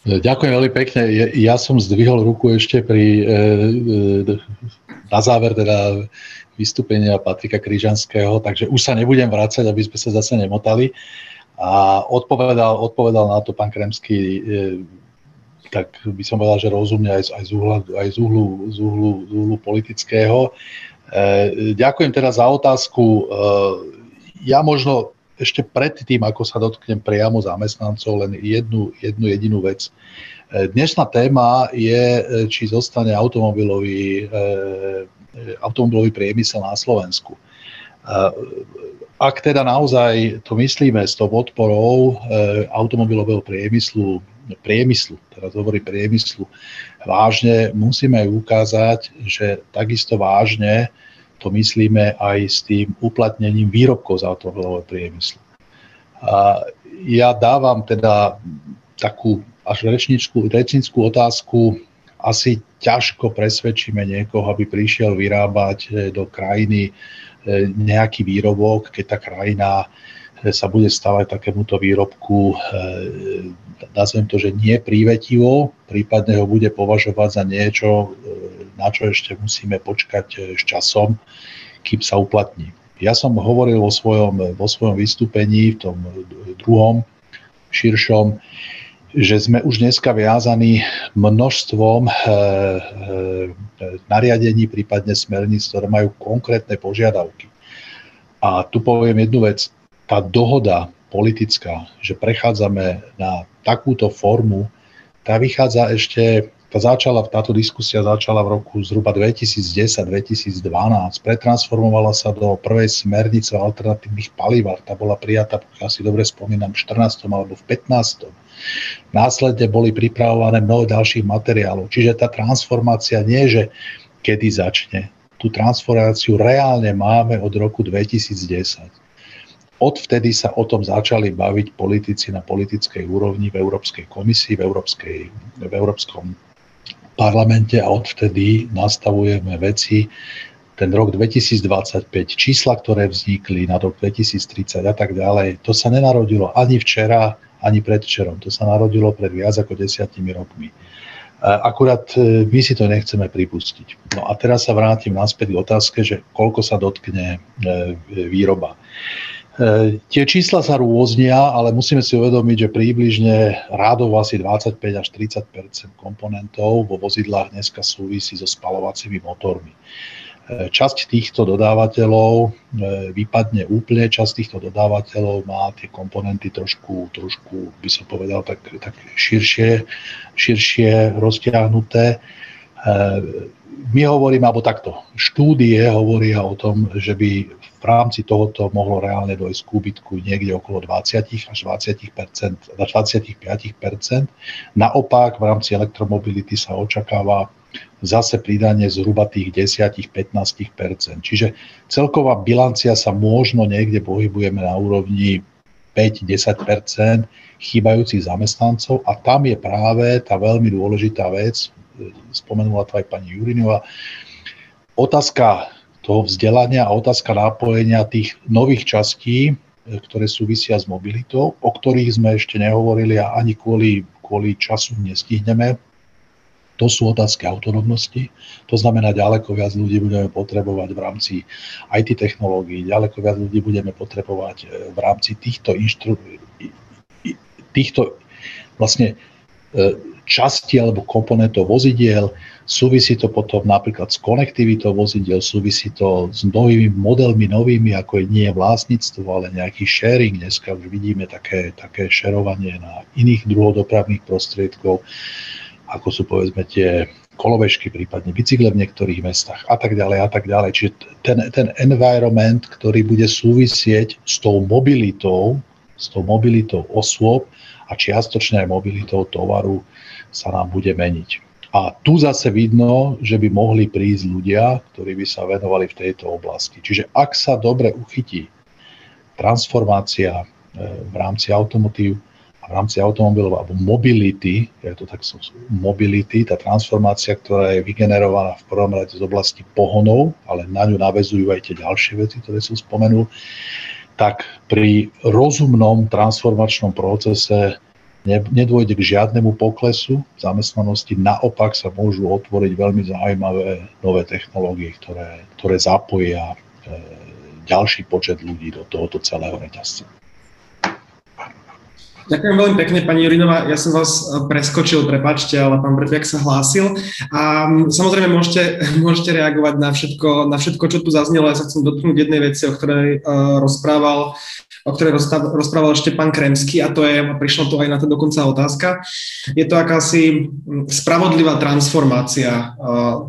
Ďakujem veľmi pekne. Ja som zdvihol ruku ešte pri, na záver teda vystúpenia Patrika Križanského, takže už sa nebudem vrácať, aby sme sa zase nemotali. A odpovedal, odpovedal na to pán Kremský, tak by som povedal, že rozumne aj, aj, z, uhla, aj z, uhlu, z, uhlu, z uhlu politického. Ďakujem teda za otázku. Ja možno... ešte predtým, ako sa dotknem priamo zamestnancov, len jednu, jednu jedinú vec. Dnešná téma je, či zostane automobilový, automobilový priemysel na Slovensku. Ak teda naozaj to myslíme s tou podporou automobilového priemyslu, priemyslu, teraz hovorím priemyslu, vážne musíme ukázať, že takisto vážne to myslíme aj s tým uplatnením výrobkov z automobilového priemyslu. A ja dávam teda takú až rečničku, rečnickú otázku. Asi ťažko presvedčíme niekoho, aby prišiel vyrábať do krajiny nejaký výrobok, keď tá krajina sa bude stávať takémuto výrobku, nazvem to, že nie prívetivo, prípadne ho bude považovať za niečo, na čo ešte musíme počkať s časom, kým sa uplatní. Ja som hovoril o svojom, vo svojom vystúpení, v tom druhom, širšom, že sme už dneska viazaní množstvom e, e, nariadení, prípadne smerníc, ktoré majú konkrétne požiadavky. A tu poviem jednu vec. Tá dohoda politická, že prechádzame na takúto formu, tá vychádza ešte... Tá začala, táto diskusia začala v roku zhruba dvetisícdesať dvetisícdvanásť, pretransformovala sa do prvej smernice o alternatívnych palivách, tá bola prijatá, pokiaľ si dobre spomínam, v štrnástom alebo v pätnástom Následne boli pripravované mnoho ďalších materiálov, čiže tá transformácia nie, že kedy začne. Tú transformáciu reálne máme od roku dvetisícdesať. Odvtedy sa o tom začali baviť politici na politickej úrovni v Európskej komisii, v, Európskej, v Európskom parlamente a odvtedy nastavujeme veci, ten rok dvetisícdvadsaťpäť, čísla, ktoré vznikli na rok dvetisíctridsať a tak ďalej, to sa nenarodilo ani včera, ani predvčerom, to sa narodilo pred viac ako desiatimi rokmi. Akurát my si to nechceme pripustiť. No a teraz sa vrátim naspäť k otázke, že koľko sa dotkne výroba. Tie čísla sa rôznia, ale musíme si uvedomiť, že približne rádovo asi dvadsaťpäť až tridsať percent komponentov vo vozidlách dneska súvisí so spaľovacími motormi. Časť týchto dodávateľov vypadne úplne, časť týchto dodávateľov má tie komponenty trošku, trošku by som povedal, tak, tak širšie, širšie roztiahnuté. My hovoríme, alebo takto, štúdie hovoria o tom, že by v rámci tohoto mohlo reálne dojsť k úbytku niekde okolo dvadsať až dvadsaťpäť percent. Naopak v rámci elektromobility sa očakáva zase pridanie zhruba tých desať až pätnásť percent. Čiže celková bilancia sa možno niekde pohybujeme na úrovni päť až desať percent chýbajúcich zamestnancov a tam je práve tá veľmi dôležitá vec, spomenula to aj pani Jurinová, otázka toho vzdelania a otázka nápojenia tých nových častí, ktoré súvisia s mobilitou, o ktorých sme ešte nehovorili a ani kvôli, kvôli času nestihneme. To sú otázky autonómnosti, to znamená, ďaleko viac ľudí budeme potrebovať v rámci í té technológií, ďaleko viac ľudí budeme potrebovať v rámci týchto, inštru... týchto vlastne časti alebo komponentov vozidiel, súvisí to potom napríklad s konektivitou vozidiel, súvisí to s novými modelmi, novými, ako je nie vlastníctvo, ale nejaký sharing. Dneska už vidíme také, také sharovanie na iných druhov dopravných prostriedkov, ako sú povedzme tie kolobežky, prípadne bicykle v niektorých mestách a tak ďalej a tak ďalej. Čiže ten, ten environment, ktorý bude súvisieť s tou mobilitou, s tou mobilitou osôb, a a čiastočne aj mobilitou tovaru sa nám bude meniť. A tu zase vidno, že by mohli prísť ľudia, ktorí by sa venovali v tejto oblasti. Čiže ak sa dobre uchytí transformácia v rámci automotív a v rámci automobilov alebo mobility, ja to tak som, mobility, tá transformácia, ktorá je vygenerovaná v prvom rade z oblasti pohonov, ale na ňu naväzujú aj tie ďalšie veci, ktoré som spomenul, tak pri rozumnom transformačnom procese nedôjde k žiadnemu poklesu zamestnanosti, naopak sa môžu otvoriť veľmi zaujímavé nové technológie, ktoré, ktoré zapoja e, ďalší počet ľudí do tohoto celého reťazca. Ďakujem veľmi pekne, pani Jurinová. Ja som vás preskočil, prepáčte, ale pán Prepiak sa hlásil. A samozrejme môžete, môžete reagovať na všetko, na všetko, čo tu zaznelo. Ja sa chcem dotknúť jednej veci, o ktorej uh, rozprával o ktorej rozprával ešte pán Kremský, a to je, prišla to aj na to dokonca otázka, je to akási spravodlivá transformácia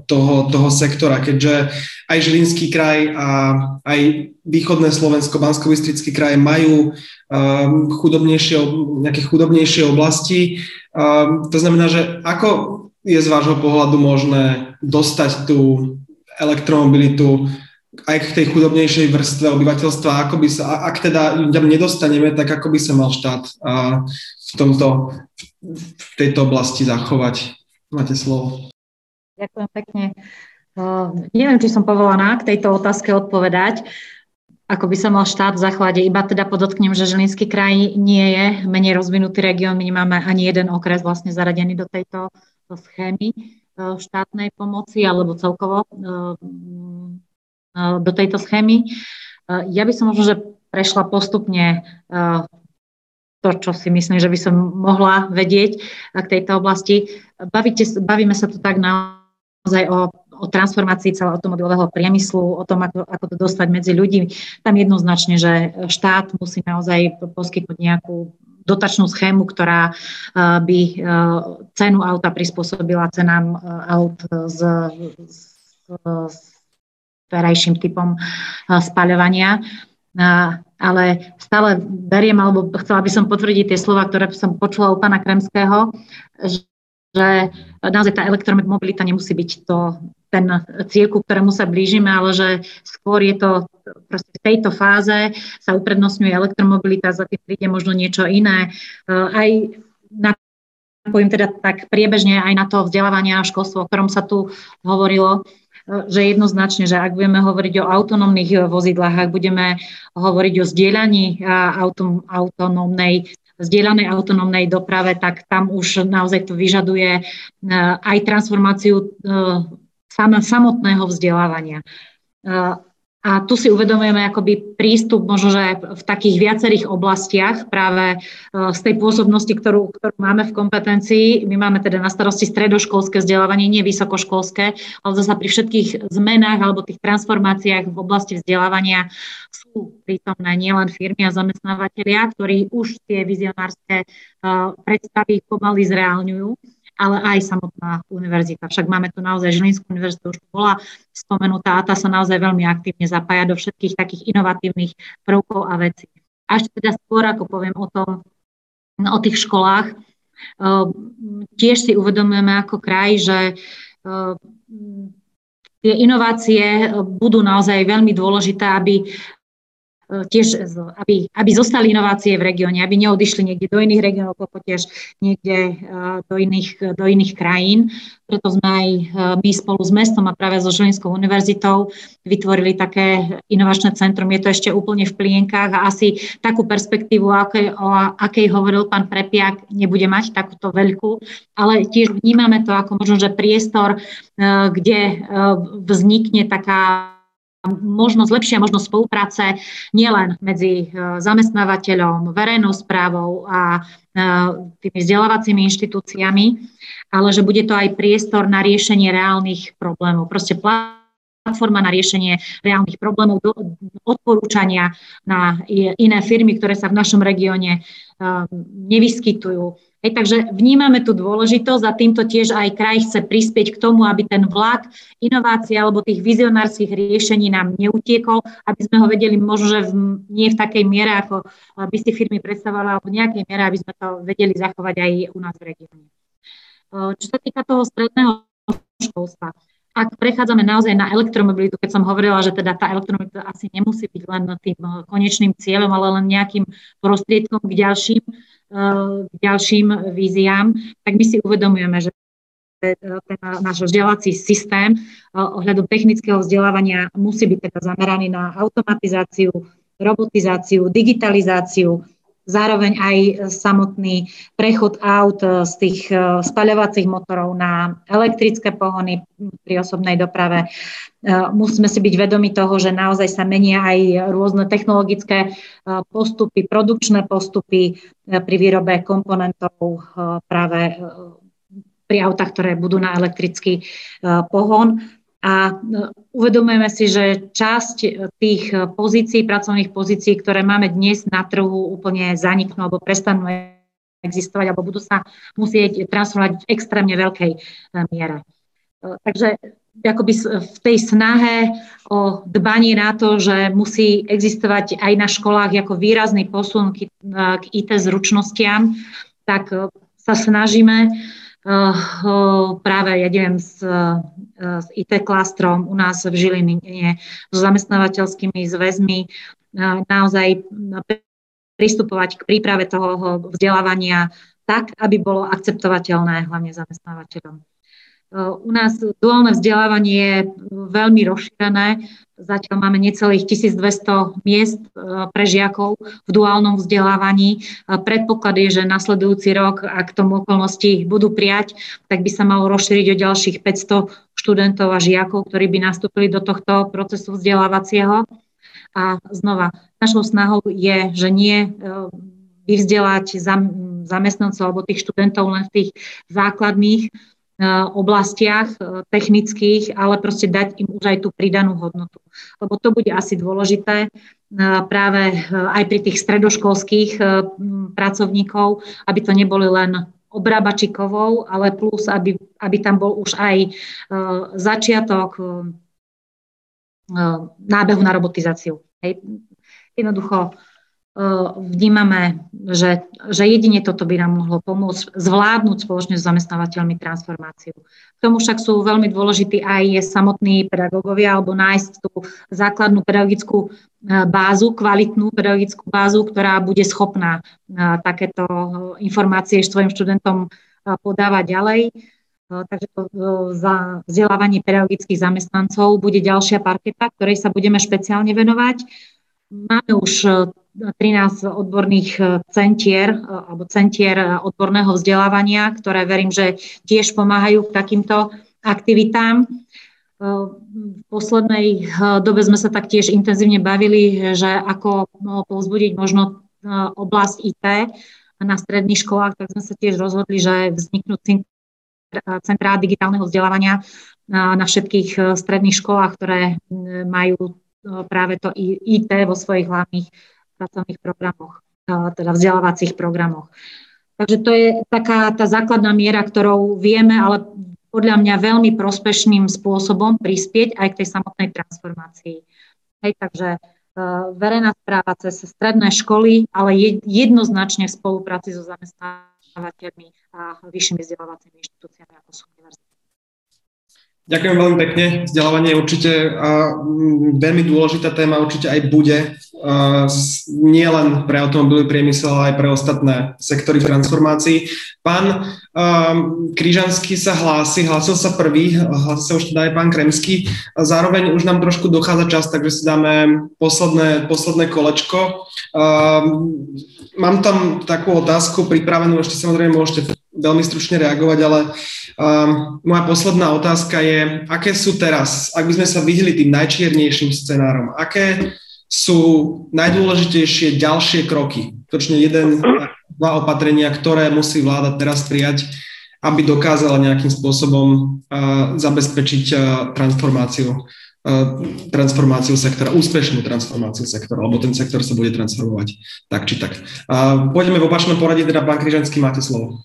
toho, toho sektora, keďže aj Žilinský kraj a aj východné Slovensko, Banskobystrický kraj majú chudobnejšie, nejaké chudobnejšie oblasti. To znamená, že ako je z vášho pohľadu možné dostať tú elektromobilitu aj k tej chudobnejšej vrstve obyvateľstva, ako by sa, ak teda ľuďom nedostaneme, tak ako by sa mal štát v tomto, v tejto oblasti zachovať. Máte slovo. Ďakujem pekne. Uh, neviem, či som povolaná k tejto otázke odpovedať, ako by sa mal štát zachovať. Iba teda podotknem, že Žilinský kraj nie je menej rozvinutý región, my nemáme ani jeden okres vlastne zaradený do tejto do schémy uh, štátnej pomoci alebo celkovo uh, do tejto schémy. Ja by som možno, že prešla postupne to, čo si myslím, že by som mohla vedieť k tejto oblasti. Bavíte, bavíme sa tu tak naozaj o, o transformácii celého automobilového priemyslu, o tom, ako, ako to dostať medzi ľudí. Tam jednoznačne, že štát musí naozaj poskytnúť nejakú dotačnú schému, ktorá by cenu auta prispôsobila cenám aut z, z terajším typom spaľovania. Ale stále beriem, alebo chcela by som potvrdiť tie slova, ktoré som počula u pána Kremského, že naozaj tá elektromobilita nemusí byť to, ten cieľ, ku ktorému sa blížime, ale že skôr je to, proste v tejto fáze sa uprednostňuje elektromobilita, za tým príde možno niečo iné. Aj na poviem teda tak priebežne aj na to vzdelávanie a školstvo, o ktorom sa tu hovorilo, že jednoznačne, že ak budeme hovoriť o autonómnych vozidlách, ak budeme hovoriť o zdieľaní autom, autonómnej, zdieľanej autonómnej doprave, tak tam už naozaj to vyžaduje aj transformáciu samotného vzdelávania. A tu si uvedomujeme akoby prístup možno, že v takých viacerých oblastiach práve z tej pôsobnosti, ktorú, ktorú máme v kompetencii. My máme teda na starosti stredoškolské vzdelávanie, nie vysokoškolské, ale zasa pri všetkých zmenách alebo tých transformáciách v oblasti vzdelávania sú prítomné nielen firmy a zamestnávateľia, ktorí už tie vizionárske predstavy pomaly zreálňujú, ale aj samotná univerzita. Však máme tu naozaj Žilinskú univerzitu, už bola spomenutá, a tá sa naozaj veľmi aktívne zapája do všetkých takých inovatívnych prvkov a vecí. A ešte teda skôr, ako poviem o tom, o tých školách, tiež si uvedomujeme ako kraj, že tie inovácie budú naozaj veľmi dôležité, aby tiež, aby, aby zostali inovácie v regióne, aby neodišli niekde do iných regiónov, alebo tiež niekde do iných, do iných krajín. Preto sme aj my spolu s mestom a práve so Žilinskou univerzitou vytvorili také inovačné centrum. Je to ešte úplne v plienkách a asi takú perspektívu, akej, o akej hovoril pán Prepiak, nebude mať takúto veľkú, ale tiež vnímame to ako možno, že priestor, kde vznikne taká možnosť, lepšia možnosť spolupráce nielen medzi zamestnávateľom, verejnou správou a tými vzdelávacími inštitúciami, ale že bude to aj priestor na riešenie reálnych problémov. Proste platforma na riešenie reálnych problémov, odporúčania na iné firmy, ktoré sa v našom regióne nevyskytujú, Hej, takže vnímame tú dôležitosť a týmto tiež aj kraj chce prispieť k tomu, aby ten vlak inovácií alebo tých vizionárskych riešení nám neutiekol, aby sme ho vedeli možno, že v, nie v takej miere, ako by si firmy predstavovala, alebo v nejakej miere, aby sme to vedeli zachovať aj u nás v regióne. Čo sa týka toho stredného školstva, ak prechádzame naozaj na elektromobilitu, keď som hovorila, že teda tá elektromobilita asi nemusí byť len tým konečným cieľom, ale len nejakým prostriedkom k ďalším, k ďalším víziám, tak my si uvedomujeme, že ten náš vzdelávací systém ohľadom technického vzdelávania musí byť teda zameraný na automatizáciu, robotizáciu, digitalizáciu, zároveň aj samotný prechod aut z tých spaľovacích motorov na elektrické pohony pri osobnej doprave. Musíme si byť vedomi toho, že naozaj sa menia aj rôzne technologické postupy, produkčné postupy pri výrobe komponentov práve pri autách, ktoré budú na elektrický pohon. A uvedomujeme si, že časť tých pozícií, pracovných pozícií, ktoré máme dnes na trhu, úplne zaniknú alebo prestanú existovať alebo budú sa musieť transformovať v extrémne veľkej miere. Takže akoby v tej snahe o dbanie na to, že musí existovať aj na školách ako výrazný posun k í té zručnostiam, tak sa snažíme práve, ja neviem, s, s í té klastrom u nás v Žiline, so zamestnávateľskými zväzmi, naozaj pristupovať k príprave toho vzdelávania tak, aby bolo akceptovateľné hlavne zamestnávateľom. U nás duálne vzdelávanie je veľmi rozšírené. Zatiaľ máme necelých tisícdvesto miest pre žiakov v duálnom vzdelávaní. Predpoklad je, že nasledujúci rok, ak tomu okolnosti budú prijať, tak by sa malo rozšíriť o ďalších päťsto študentov a žiakov, ktorí by nastúpili do tohto procesu vzdelávacieho. A znova, našou snahou je, že nie vyvzdelať zamestnancov alebo tých študentov len v tých základných oblastiach technických, ale proste dať im už aj tú pridanú hodnotu. Lebo to bude asi dôležité práve aj pri tých stredoškolských pracovníkov, aby to neboli len obrábači kovov, ale plus, aby, aby tam bol už aj začiatok nábehu na robotizáciu. Hej. Jednoducho vnímame, že, že jedine toto by nám mohlo pomôcť zvládnuť spoločne s zamestnávateľmi transformáciu. K tomu však sú veľmi dôležití aj samotní pedagógovia, alebo nájsť tú základnú pedagogickú bázu, kvalitnú pedagogickú bázu, ktorá bude schopná takéto informácie svojim študentom podávať ďalej. Takže to za vzdelávanie pedagogických zamestnancov bude ďalšia parketa, ktorej sa budeme špeciálne venovať. Máme už trinásť odborných centier alebo centier odborného vzdelávania, ktoré verím, že tiež pomáhajú k takýmto aktivitám. V poslednej dobe sme sa taktiež intenzívne bavili, že ako povzbudiť možno oblasť í té na stredných školách, tak sme sa tiež rozhodli, že vzniknú centrá digitálneho vzdelávania na všetkých stredných školách, ktoré majú práve to í té vo svojich hlavných pracovných programoch, teda vzdelávacích programoch. Takže to je taká tá základná miera, ktorou vieme, ale podľa mňa veľmi prospešným spôsobom prispieť aj k tej samotnej transformácii. Hej, takže verejná správa cez stredné školy, ale jednoznačne v spolupráci so zamestnávateľmi a vyššími vzdelávacími inštitúciami ako sú univerzity. Ďakujem veľmi pekne. Vzdelávanie je určite uh, veľmi dôležitá téma, určite aj bude, uh, nie len pre automobilový priemysel, ale aj pre ostatné sektory transformácií. Pán uh, Križanský sa hlási, hlásil sa prvý, hlásil sa už teda aj pán Kremský. Zároveň už nám trošku dochádza čas, takže si dáme posledné, posledné kolečko. Uh, mám tam takú otázku pripravenú, ešte samozrejme môžete veľmi stručne reagovať, ale um, moja posledná otázka je, aké sú teraz, ak by sme sa vyhli tým najčiernejším scenárom, aké sú najdôležitejšie ďalšie kroky, točne jeden, dva opatrenia, ktoré musí vláda teraz prijať, aby dokázala nejakým spôsobom uh, zabezpečiť uh, transformáciu, uh, transformáciu sektora, úspešnú transformáciu sektora, lebo ten sektor sa bude transformovať tak či tak. Uh, Pôjdeme v opačnom poradí, teda pán Križanský, máte slovo.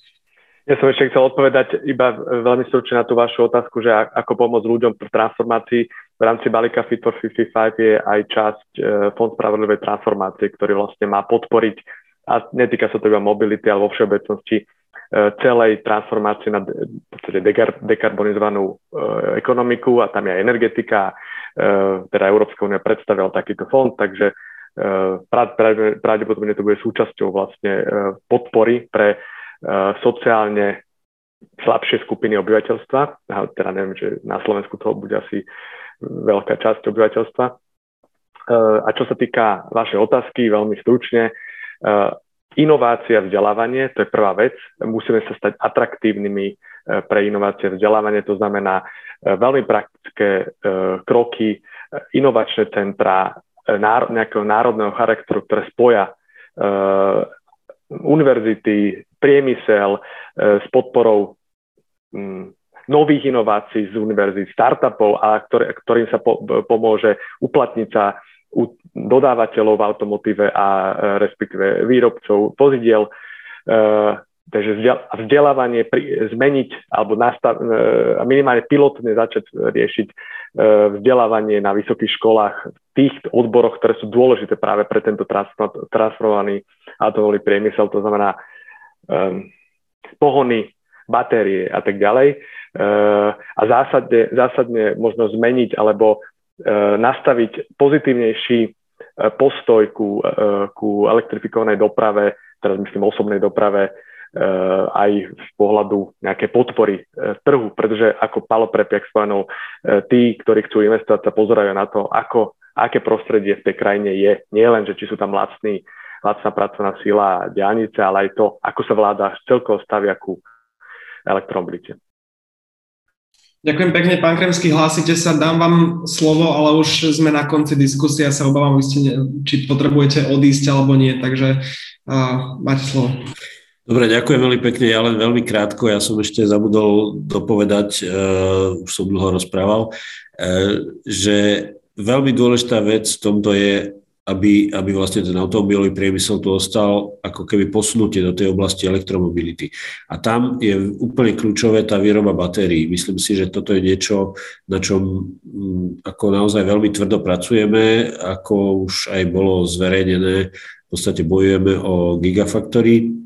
Ja som ešte chcel odpovedať iba veľmi stručne na tú vašu otázku, že ako pomôcť ľuďom pri transformácii. V rámci balíka Fit for päťdesiatpäť je aj časť Fond spravodlivej transformácie, ktorý vlastne má podporiť, a netýka sa to iba mobility, ale vo všeobecnosti celej transformácie na dekarbonizovanú ekonomiku, a tam je aj energetika. Teda Európska únia predstavila takýto fond, takže pravdepodobne to bude súčasťou vlastne podpory pre sociálne slabšie skupiny obyvateľstva. Teda neviem, že na Slovensku toho bude asi veľká časť obyvateľstva. A čo sa týka vašej otázky, veľmi stručne, inovácia, vzdelávanie, to je prvá vec. Musíme sa stať atraktívnymi pre inovácie, vzdelávanie, to znamená veľmi praktické kroky, inovačné centrá nejakého národného charakteru, ktoré spoja univerzity, priemysel s podporou nových inovácií z univerzít, startupov, a ktorý, ktorým sa po, pomôže uplatniť sa u dodávateľov v automotíve a respektíve výrobcov vozidiel. Takže vzdelávanie pri, zmeniť alebo nastav, minimálne pilotne začať riešiť vzdelávanie na vysokých školách v tých odboroch, ktoré sú dôležité práve pre tento transformovaný automobilový priemysel, to znamená um, pohony, batérie a tak ďalej. Uh, a zásadne, zásadne možno zmeniť alebo uh, nastaviť pozitívnejší postoj ku, uh, ku elektrifikovanej doprave, teraz myslím osobnej doprave, aj z pohľadu nejaké podpory trhu, pretože ako Pavol Prepiak spomenul, tí, ktorí chcú investovať, sa pozerajú na to, ako, aké prostredie v tej krajine je. Nie len, že či sú tam lacný, lacná pracovná sila, diaľnice, ale aj to, ako sa vláda celkovo stavia ku elektromobilite. Ďakujem pekne, pán Kremský, hlásite sa, dám vám slovo, ale už sme na konci diskusie a sa obávam, či potrebujete odísť alebo nie, takže uh, máte slovo. Dobre, ďakujem veľmi pekne, ja len veľmi krátko, ja som ešte zabudol dopovedať, uh, už som dlho rozprával, uh, že veľmi dôležitá vec v tomto je, aby, aby vlastne ten automobilový priemysel tu ostal ako keby posunutie do tej oblasti elektromobility. A tam je úplne kľúčové tá výroba batérií. Myslím si, že toto je niečo, na čom um, ako naozaj veľmi tvrdo pracujeme, ako už aj bolo zverejnené, v podstate bojujeme o Gigafactory,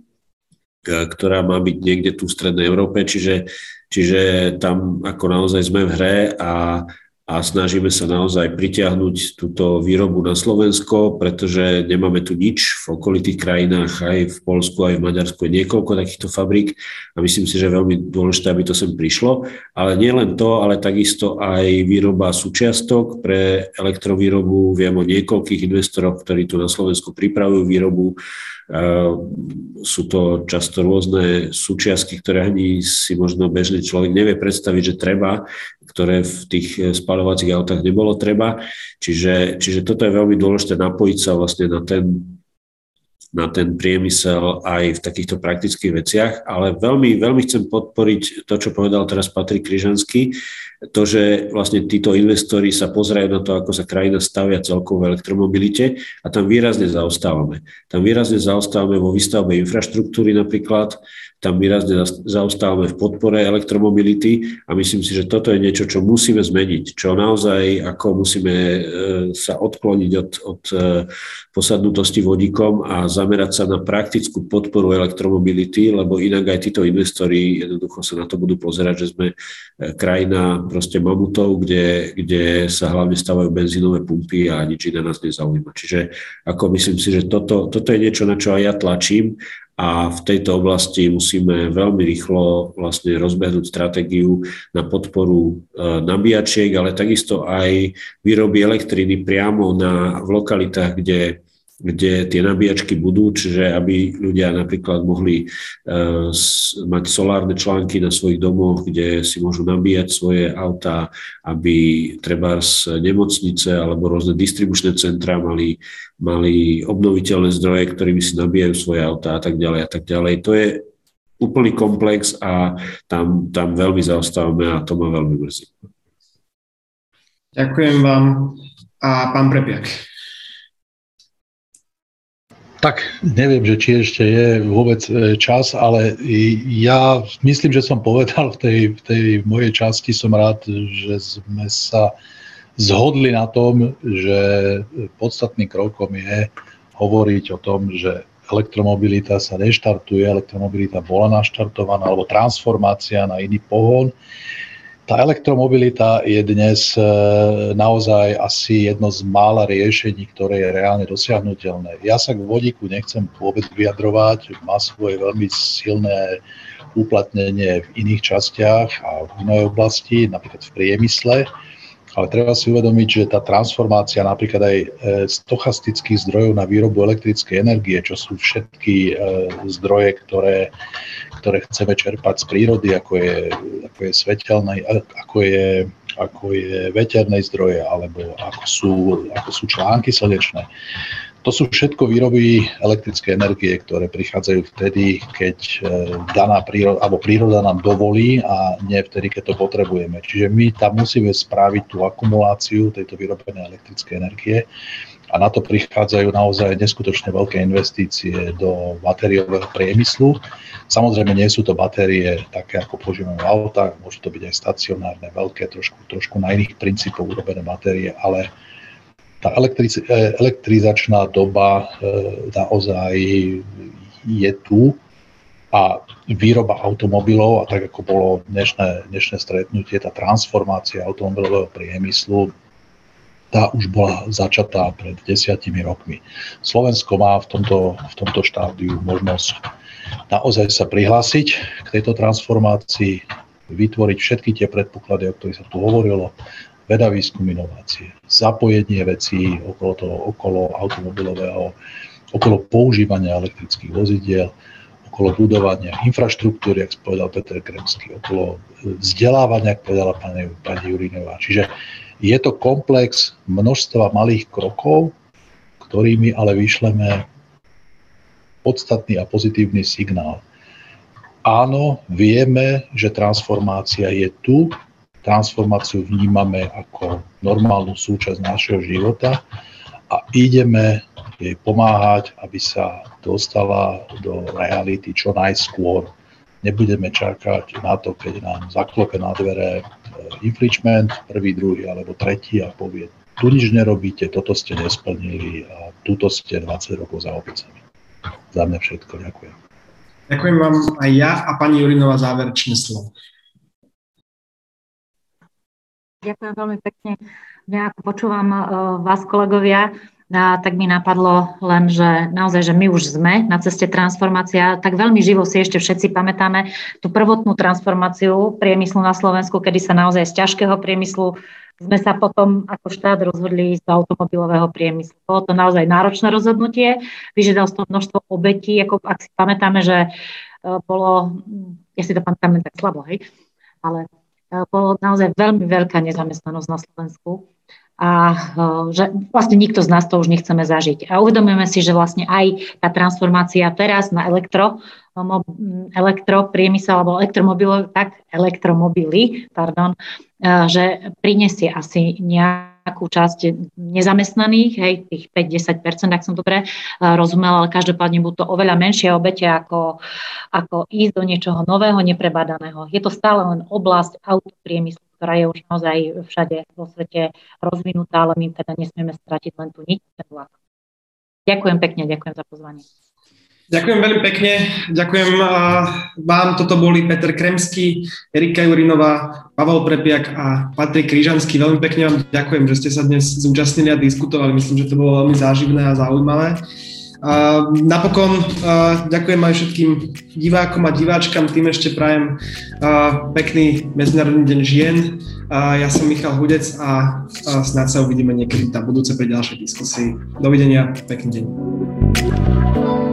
ktorá má byť niekde tu v strednej Európe, čiže, čiže tam ako naozaj sme v hre a, a snažíme sa naozaj pritiahnuť túto výrobu na Slovensko, pretože nemáme tu nič v okolitých krajinách, aj v Poľsku, aj v Maďarsku je niekoľko takýchto fabrík a myslím si, že je veľmi dôležité, aby to sem prišlo. Ale nie len to, ale takisto aj výroba súčiastok pre elektrovýrobu. Viem o niekoľkých investoroch, ktorí tu na Slovensku pripravujú výrobu. Sú to často rôzne súčiastky, ktoré ani si možno bežný človek nevie predstaviť, že treba, ktoré v tých spaľovacích autách nebolo treba. Čiže, čiže toto je veľmi dôležité napojiť sa vlastne na ten, na ten priemysel aj v takýchto praktických veciach, ale veľmi, veľmi chcem podporiť to, čo povedal teraz Patrik Križanský, to, že vlastne títo investori sa pozerajú na to, ako sa krajina stavia celkovo v elektromobilite a tam výrazne zaostávame. Tam výrazne zaostávame vo výstavbe infraštruktúry napríklad, tam výrazne zaostávame v podpore elektromobility a myslím si, že toto je niečo, čo musíme zmeniť, čo naozaj ako musíme sa odkloniť od, od posadnutosti vodíkom a zamerať sa na praktickú podporu elektromobility, lebo inak aj títo investori jednoducho sa na to budú pozerať, že sme krajina proste mamutov, kde, kde sa hlavne stavajú benzínové pumpy a nič iné nás nezaujíma. Čiže ako myslím si, že toto, toto je niečo, na čo aj ja tlačím a v tejto oblasti musíme veľmi rýchlo vlastne rozbehnúť stratégiu na podporu nabíjačiek, ale takisto aj výroby elektriny priamo na, v lokalitách, kde kde tie nabíjačky budú, čiže aby ľudia napríklad mohli uh, s, mať solárne články na svojich domoch, kde si môžu nabíjať svoje autá, aby trebárs nemocnice alebo rôzne distribučné centrá mali, mali obnoviteľné zdroje, ktorými si nabíjajú svoje autá a tak ďalej a tak ďalej. To je úplný komplex a tam, tam veľmi zaostávame a to ma veľmi mrzí. Ďakujem vám. A pán Prepiak. Tak neviem, že či ešte je vôbec čas, ale ja myslím, že som povedal v tej, v tej mojej časti, som rád, že sme sa zhodli na tom, že podstatným krokom je hovoriť o tom, že elektromobilita sa neštartuje, elektromobilita bola naštartovaná, alebo transformácia na iný pohon. Tá elektromobilita je dnes naozaj asi jedno z mála riešení, ktoré je reálne dosiahnuteľné. Ja sa k vodíku nechcem vôbec vyjadrovať, má svoje veľmi silné uplatnenie v iných častiach a v inej oblasti, napríklad v priemysle, ale treba si uvedomiť, že tá transformácia napríklad aj z stochastických zdrojov na výrobu elektrickej energie, čo sú všetky zdroje, ktoré ktoré chceme čerpať z prírody, ako je, ako je svetelné, ako je, ako je veterné zdroje, alebo ako sú, ako sú články slnečné. To sú všetko výroby elektrické energie, ktoré prichádzajú vtedy, keď daná príroda, alebo príroda nám dovolí a nie vtedy, keď to potrebujeme. Čiže my tam musíme spraviť tú akumuláciu tejto vyrobenej elektrickej energie. A na to prichádzajú naozaj neskutočne veľké investície do batériového priemyslu. Samozrejme, nie sú to batérie také, ako používame v autách, môžu to byť aj stacionárne, veľké, trošku, trošku na iných princípoch urobené batérie, ale tá elektric- elektrizačná doba e, naozaj je tu a výroba automobilov, a tak ako bolo dnešné, dnešné stretnutie, tá transformácia automobilového priemyslu, tá už bola začatá pred desiatimi rokmi. Slovensko má v tomto, v tomto štádiu možnosť naozaj sa prihlásiť k tejto transformácii, vytvoriť všetky tie predpoklady, o ktorých sa tu hovorilo, veda, výskum, inovácie, zapojenie vecí okolo toho, okolo automobilového, okolo používania elektrických vozidiel, okolo budovania infraštruktúry, ako povedal Peter Kremský, okolo vzdelávania, ako povedala pani, pani Jurinová. Čiže je to komplex množstva malých krokov, ktorými ale vyšleme podstatný a pozitívny signál. Áno, vieme, že transformácia je tu. Transformáciu vnímame ako normálnu súčasť nášho života a ideme jej pomáhať, aby sa dostala do reality čo najskôr. Nebudeme čakať na to, keď nám zaklope na dvere infringement, prvý, druhý alebo tretí a povie, tu nič nerobíte, toto ste nesplnili a tuto ste dvadsať rokov za obcami. Za mňa všetko, ďakujem. Ďakujem vám aj ja a pani Jurinová záverečné slovo. Ďakujem veľmi pekne. Ja ako počúvam vás, kolegovia, a tak mi napadlo len, že naozaj, že my už sme na ceste transformácia, tak veľmi živo si ešte všetci pamätáme tú prvotnú transformáciu priemyslu na Slovensku, kedy sa naozaj z ťažkého priemyslu sme sa potom ako štát rozhodli ísť do automobilového priemyslu. Bolo to naozaj náročné rozhodnutie, vyžiadalo to množstvo obetí, ako ak si pamätáme, že bolo, ja si to pamätám tak slabo, hej, ale bolo naozaj veľmi veľká nezamestnanosť na Slovensku. A že vlastne nikto z nás to už nechceme zažiť. A uvedomujeme si, že vlastne aj tá transformácia teraz na elektro, elektropriemysel alebo elektromobily, tak elektromobily, pardon, že prinesie asi nejakú časť nezamestnaných, hej, tých päť až desať percent, ak som dobre rozumela, ale každopádne budú to oveľa menšie obete, ako, ako ísť do niečoho nového, neprebadaného. Je to stále len oblasť autopriemyslu, ktorá je už naozaj všade vo svete rozvinutá, ale my teda nesmieme stratiť len tú niť. Ďakujem pekne, ďakujem za pozvanie. Ďakujem veľmi pekne, ďakujem vám. Toto boli Peter Kremský, Erika Jurinová, Pavol Prepiak a Patrik Križanský. Veľmi pekne vám ďakujem, že ste sa dnes zúčastnili a diskutovali. Myslím, že to bolo veľmi záživné a zaujímavé. A napokon a ďakujem aj všetkým divákom a diváčkam, tým ešte prajem pekný Medzinárodný deň žien. A ja som Michal Hudec a, a snáď sa uvidíme niekedy na budúce pri ďalšej diskusii. Dovidenia, pekný deň.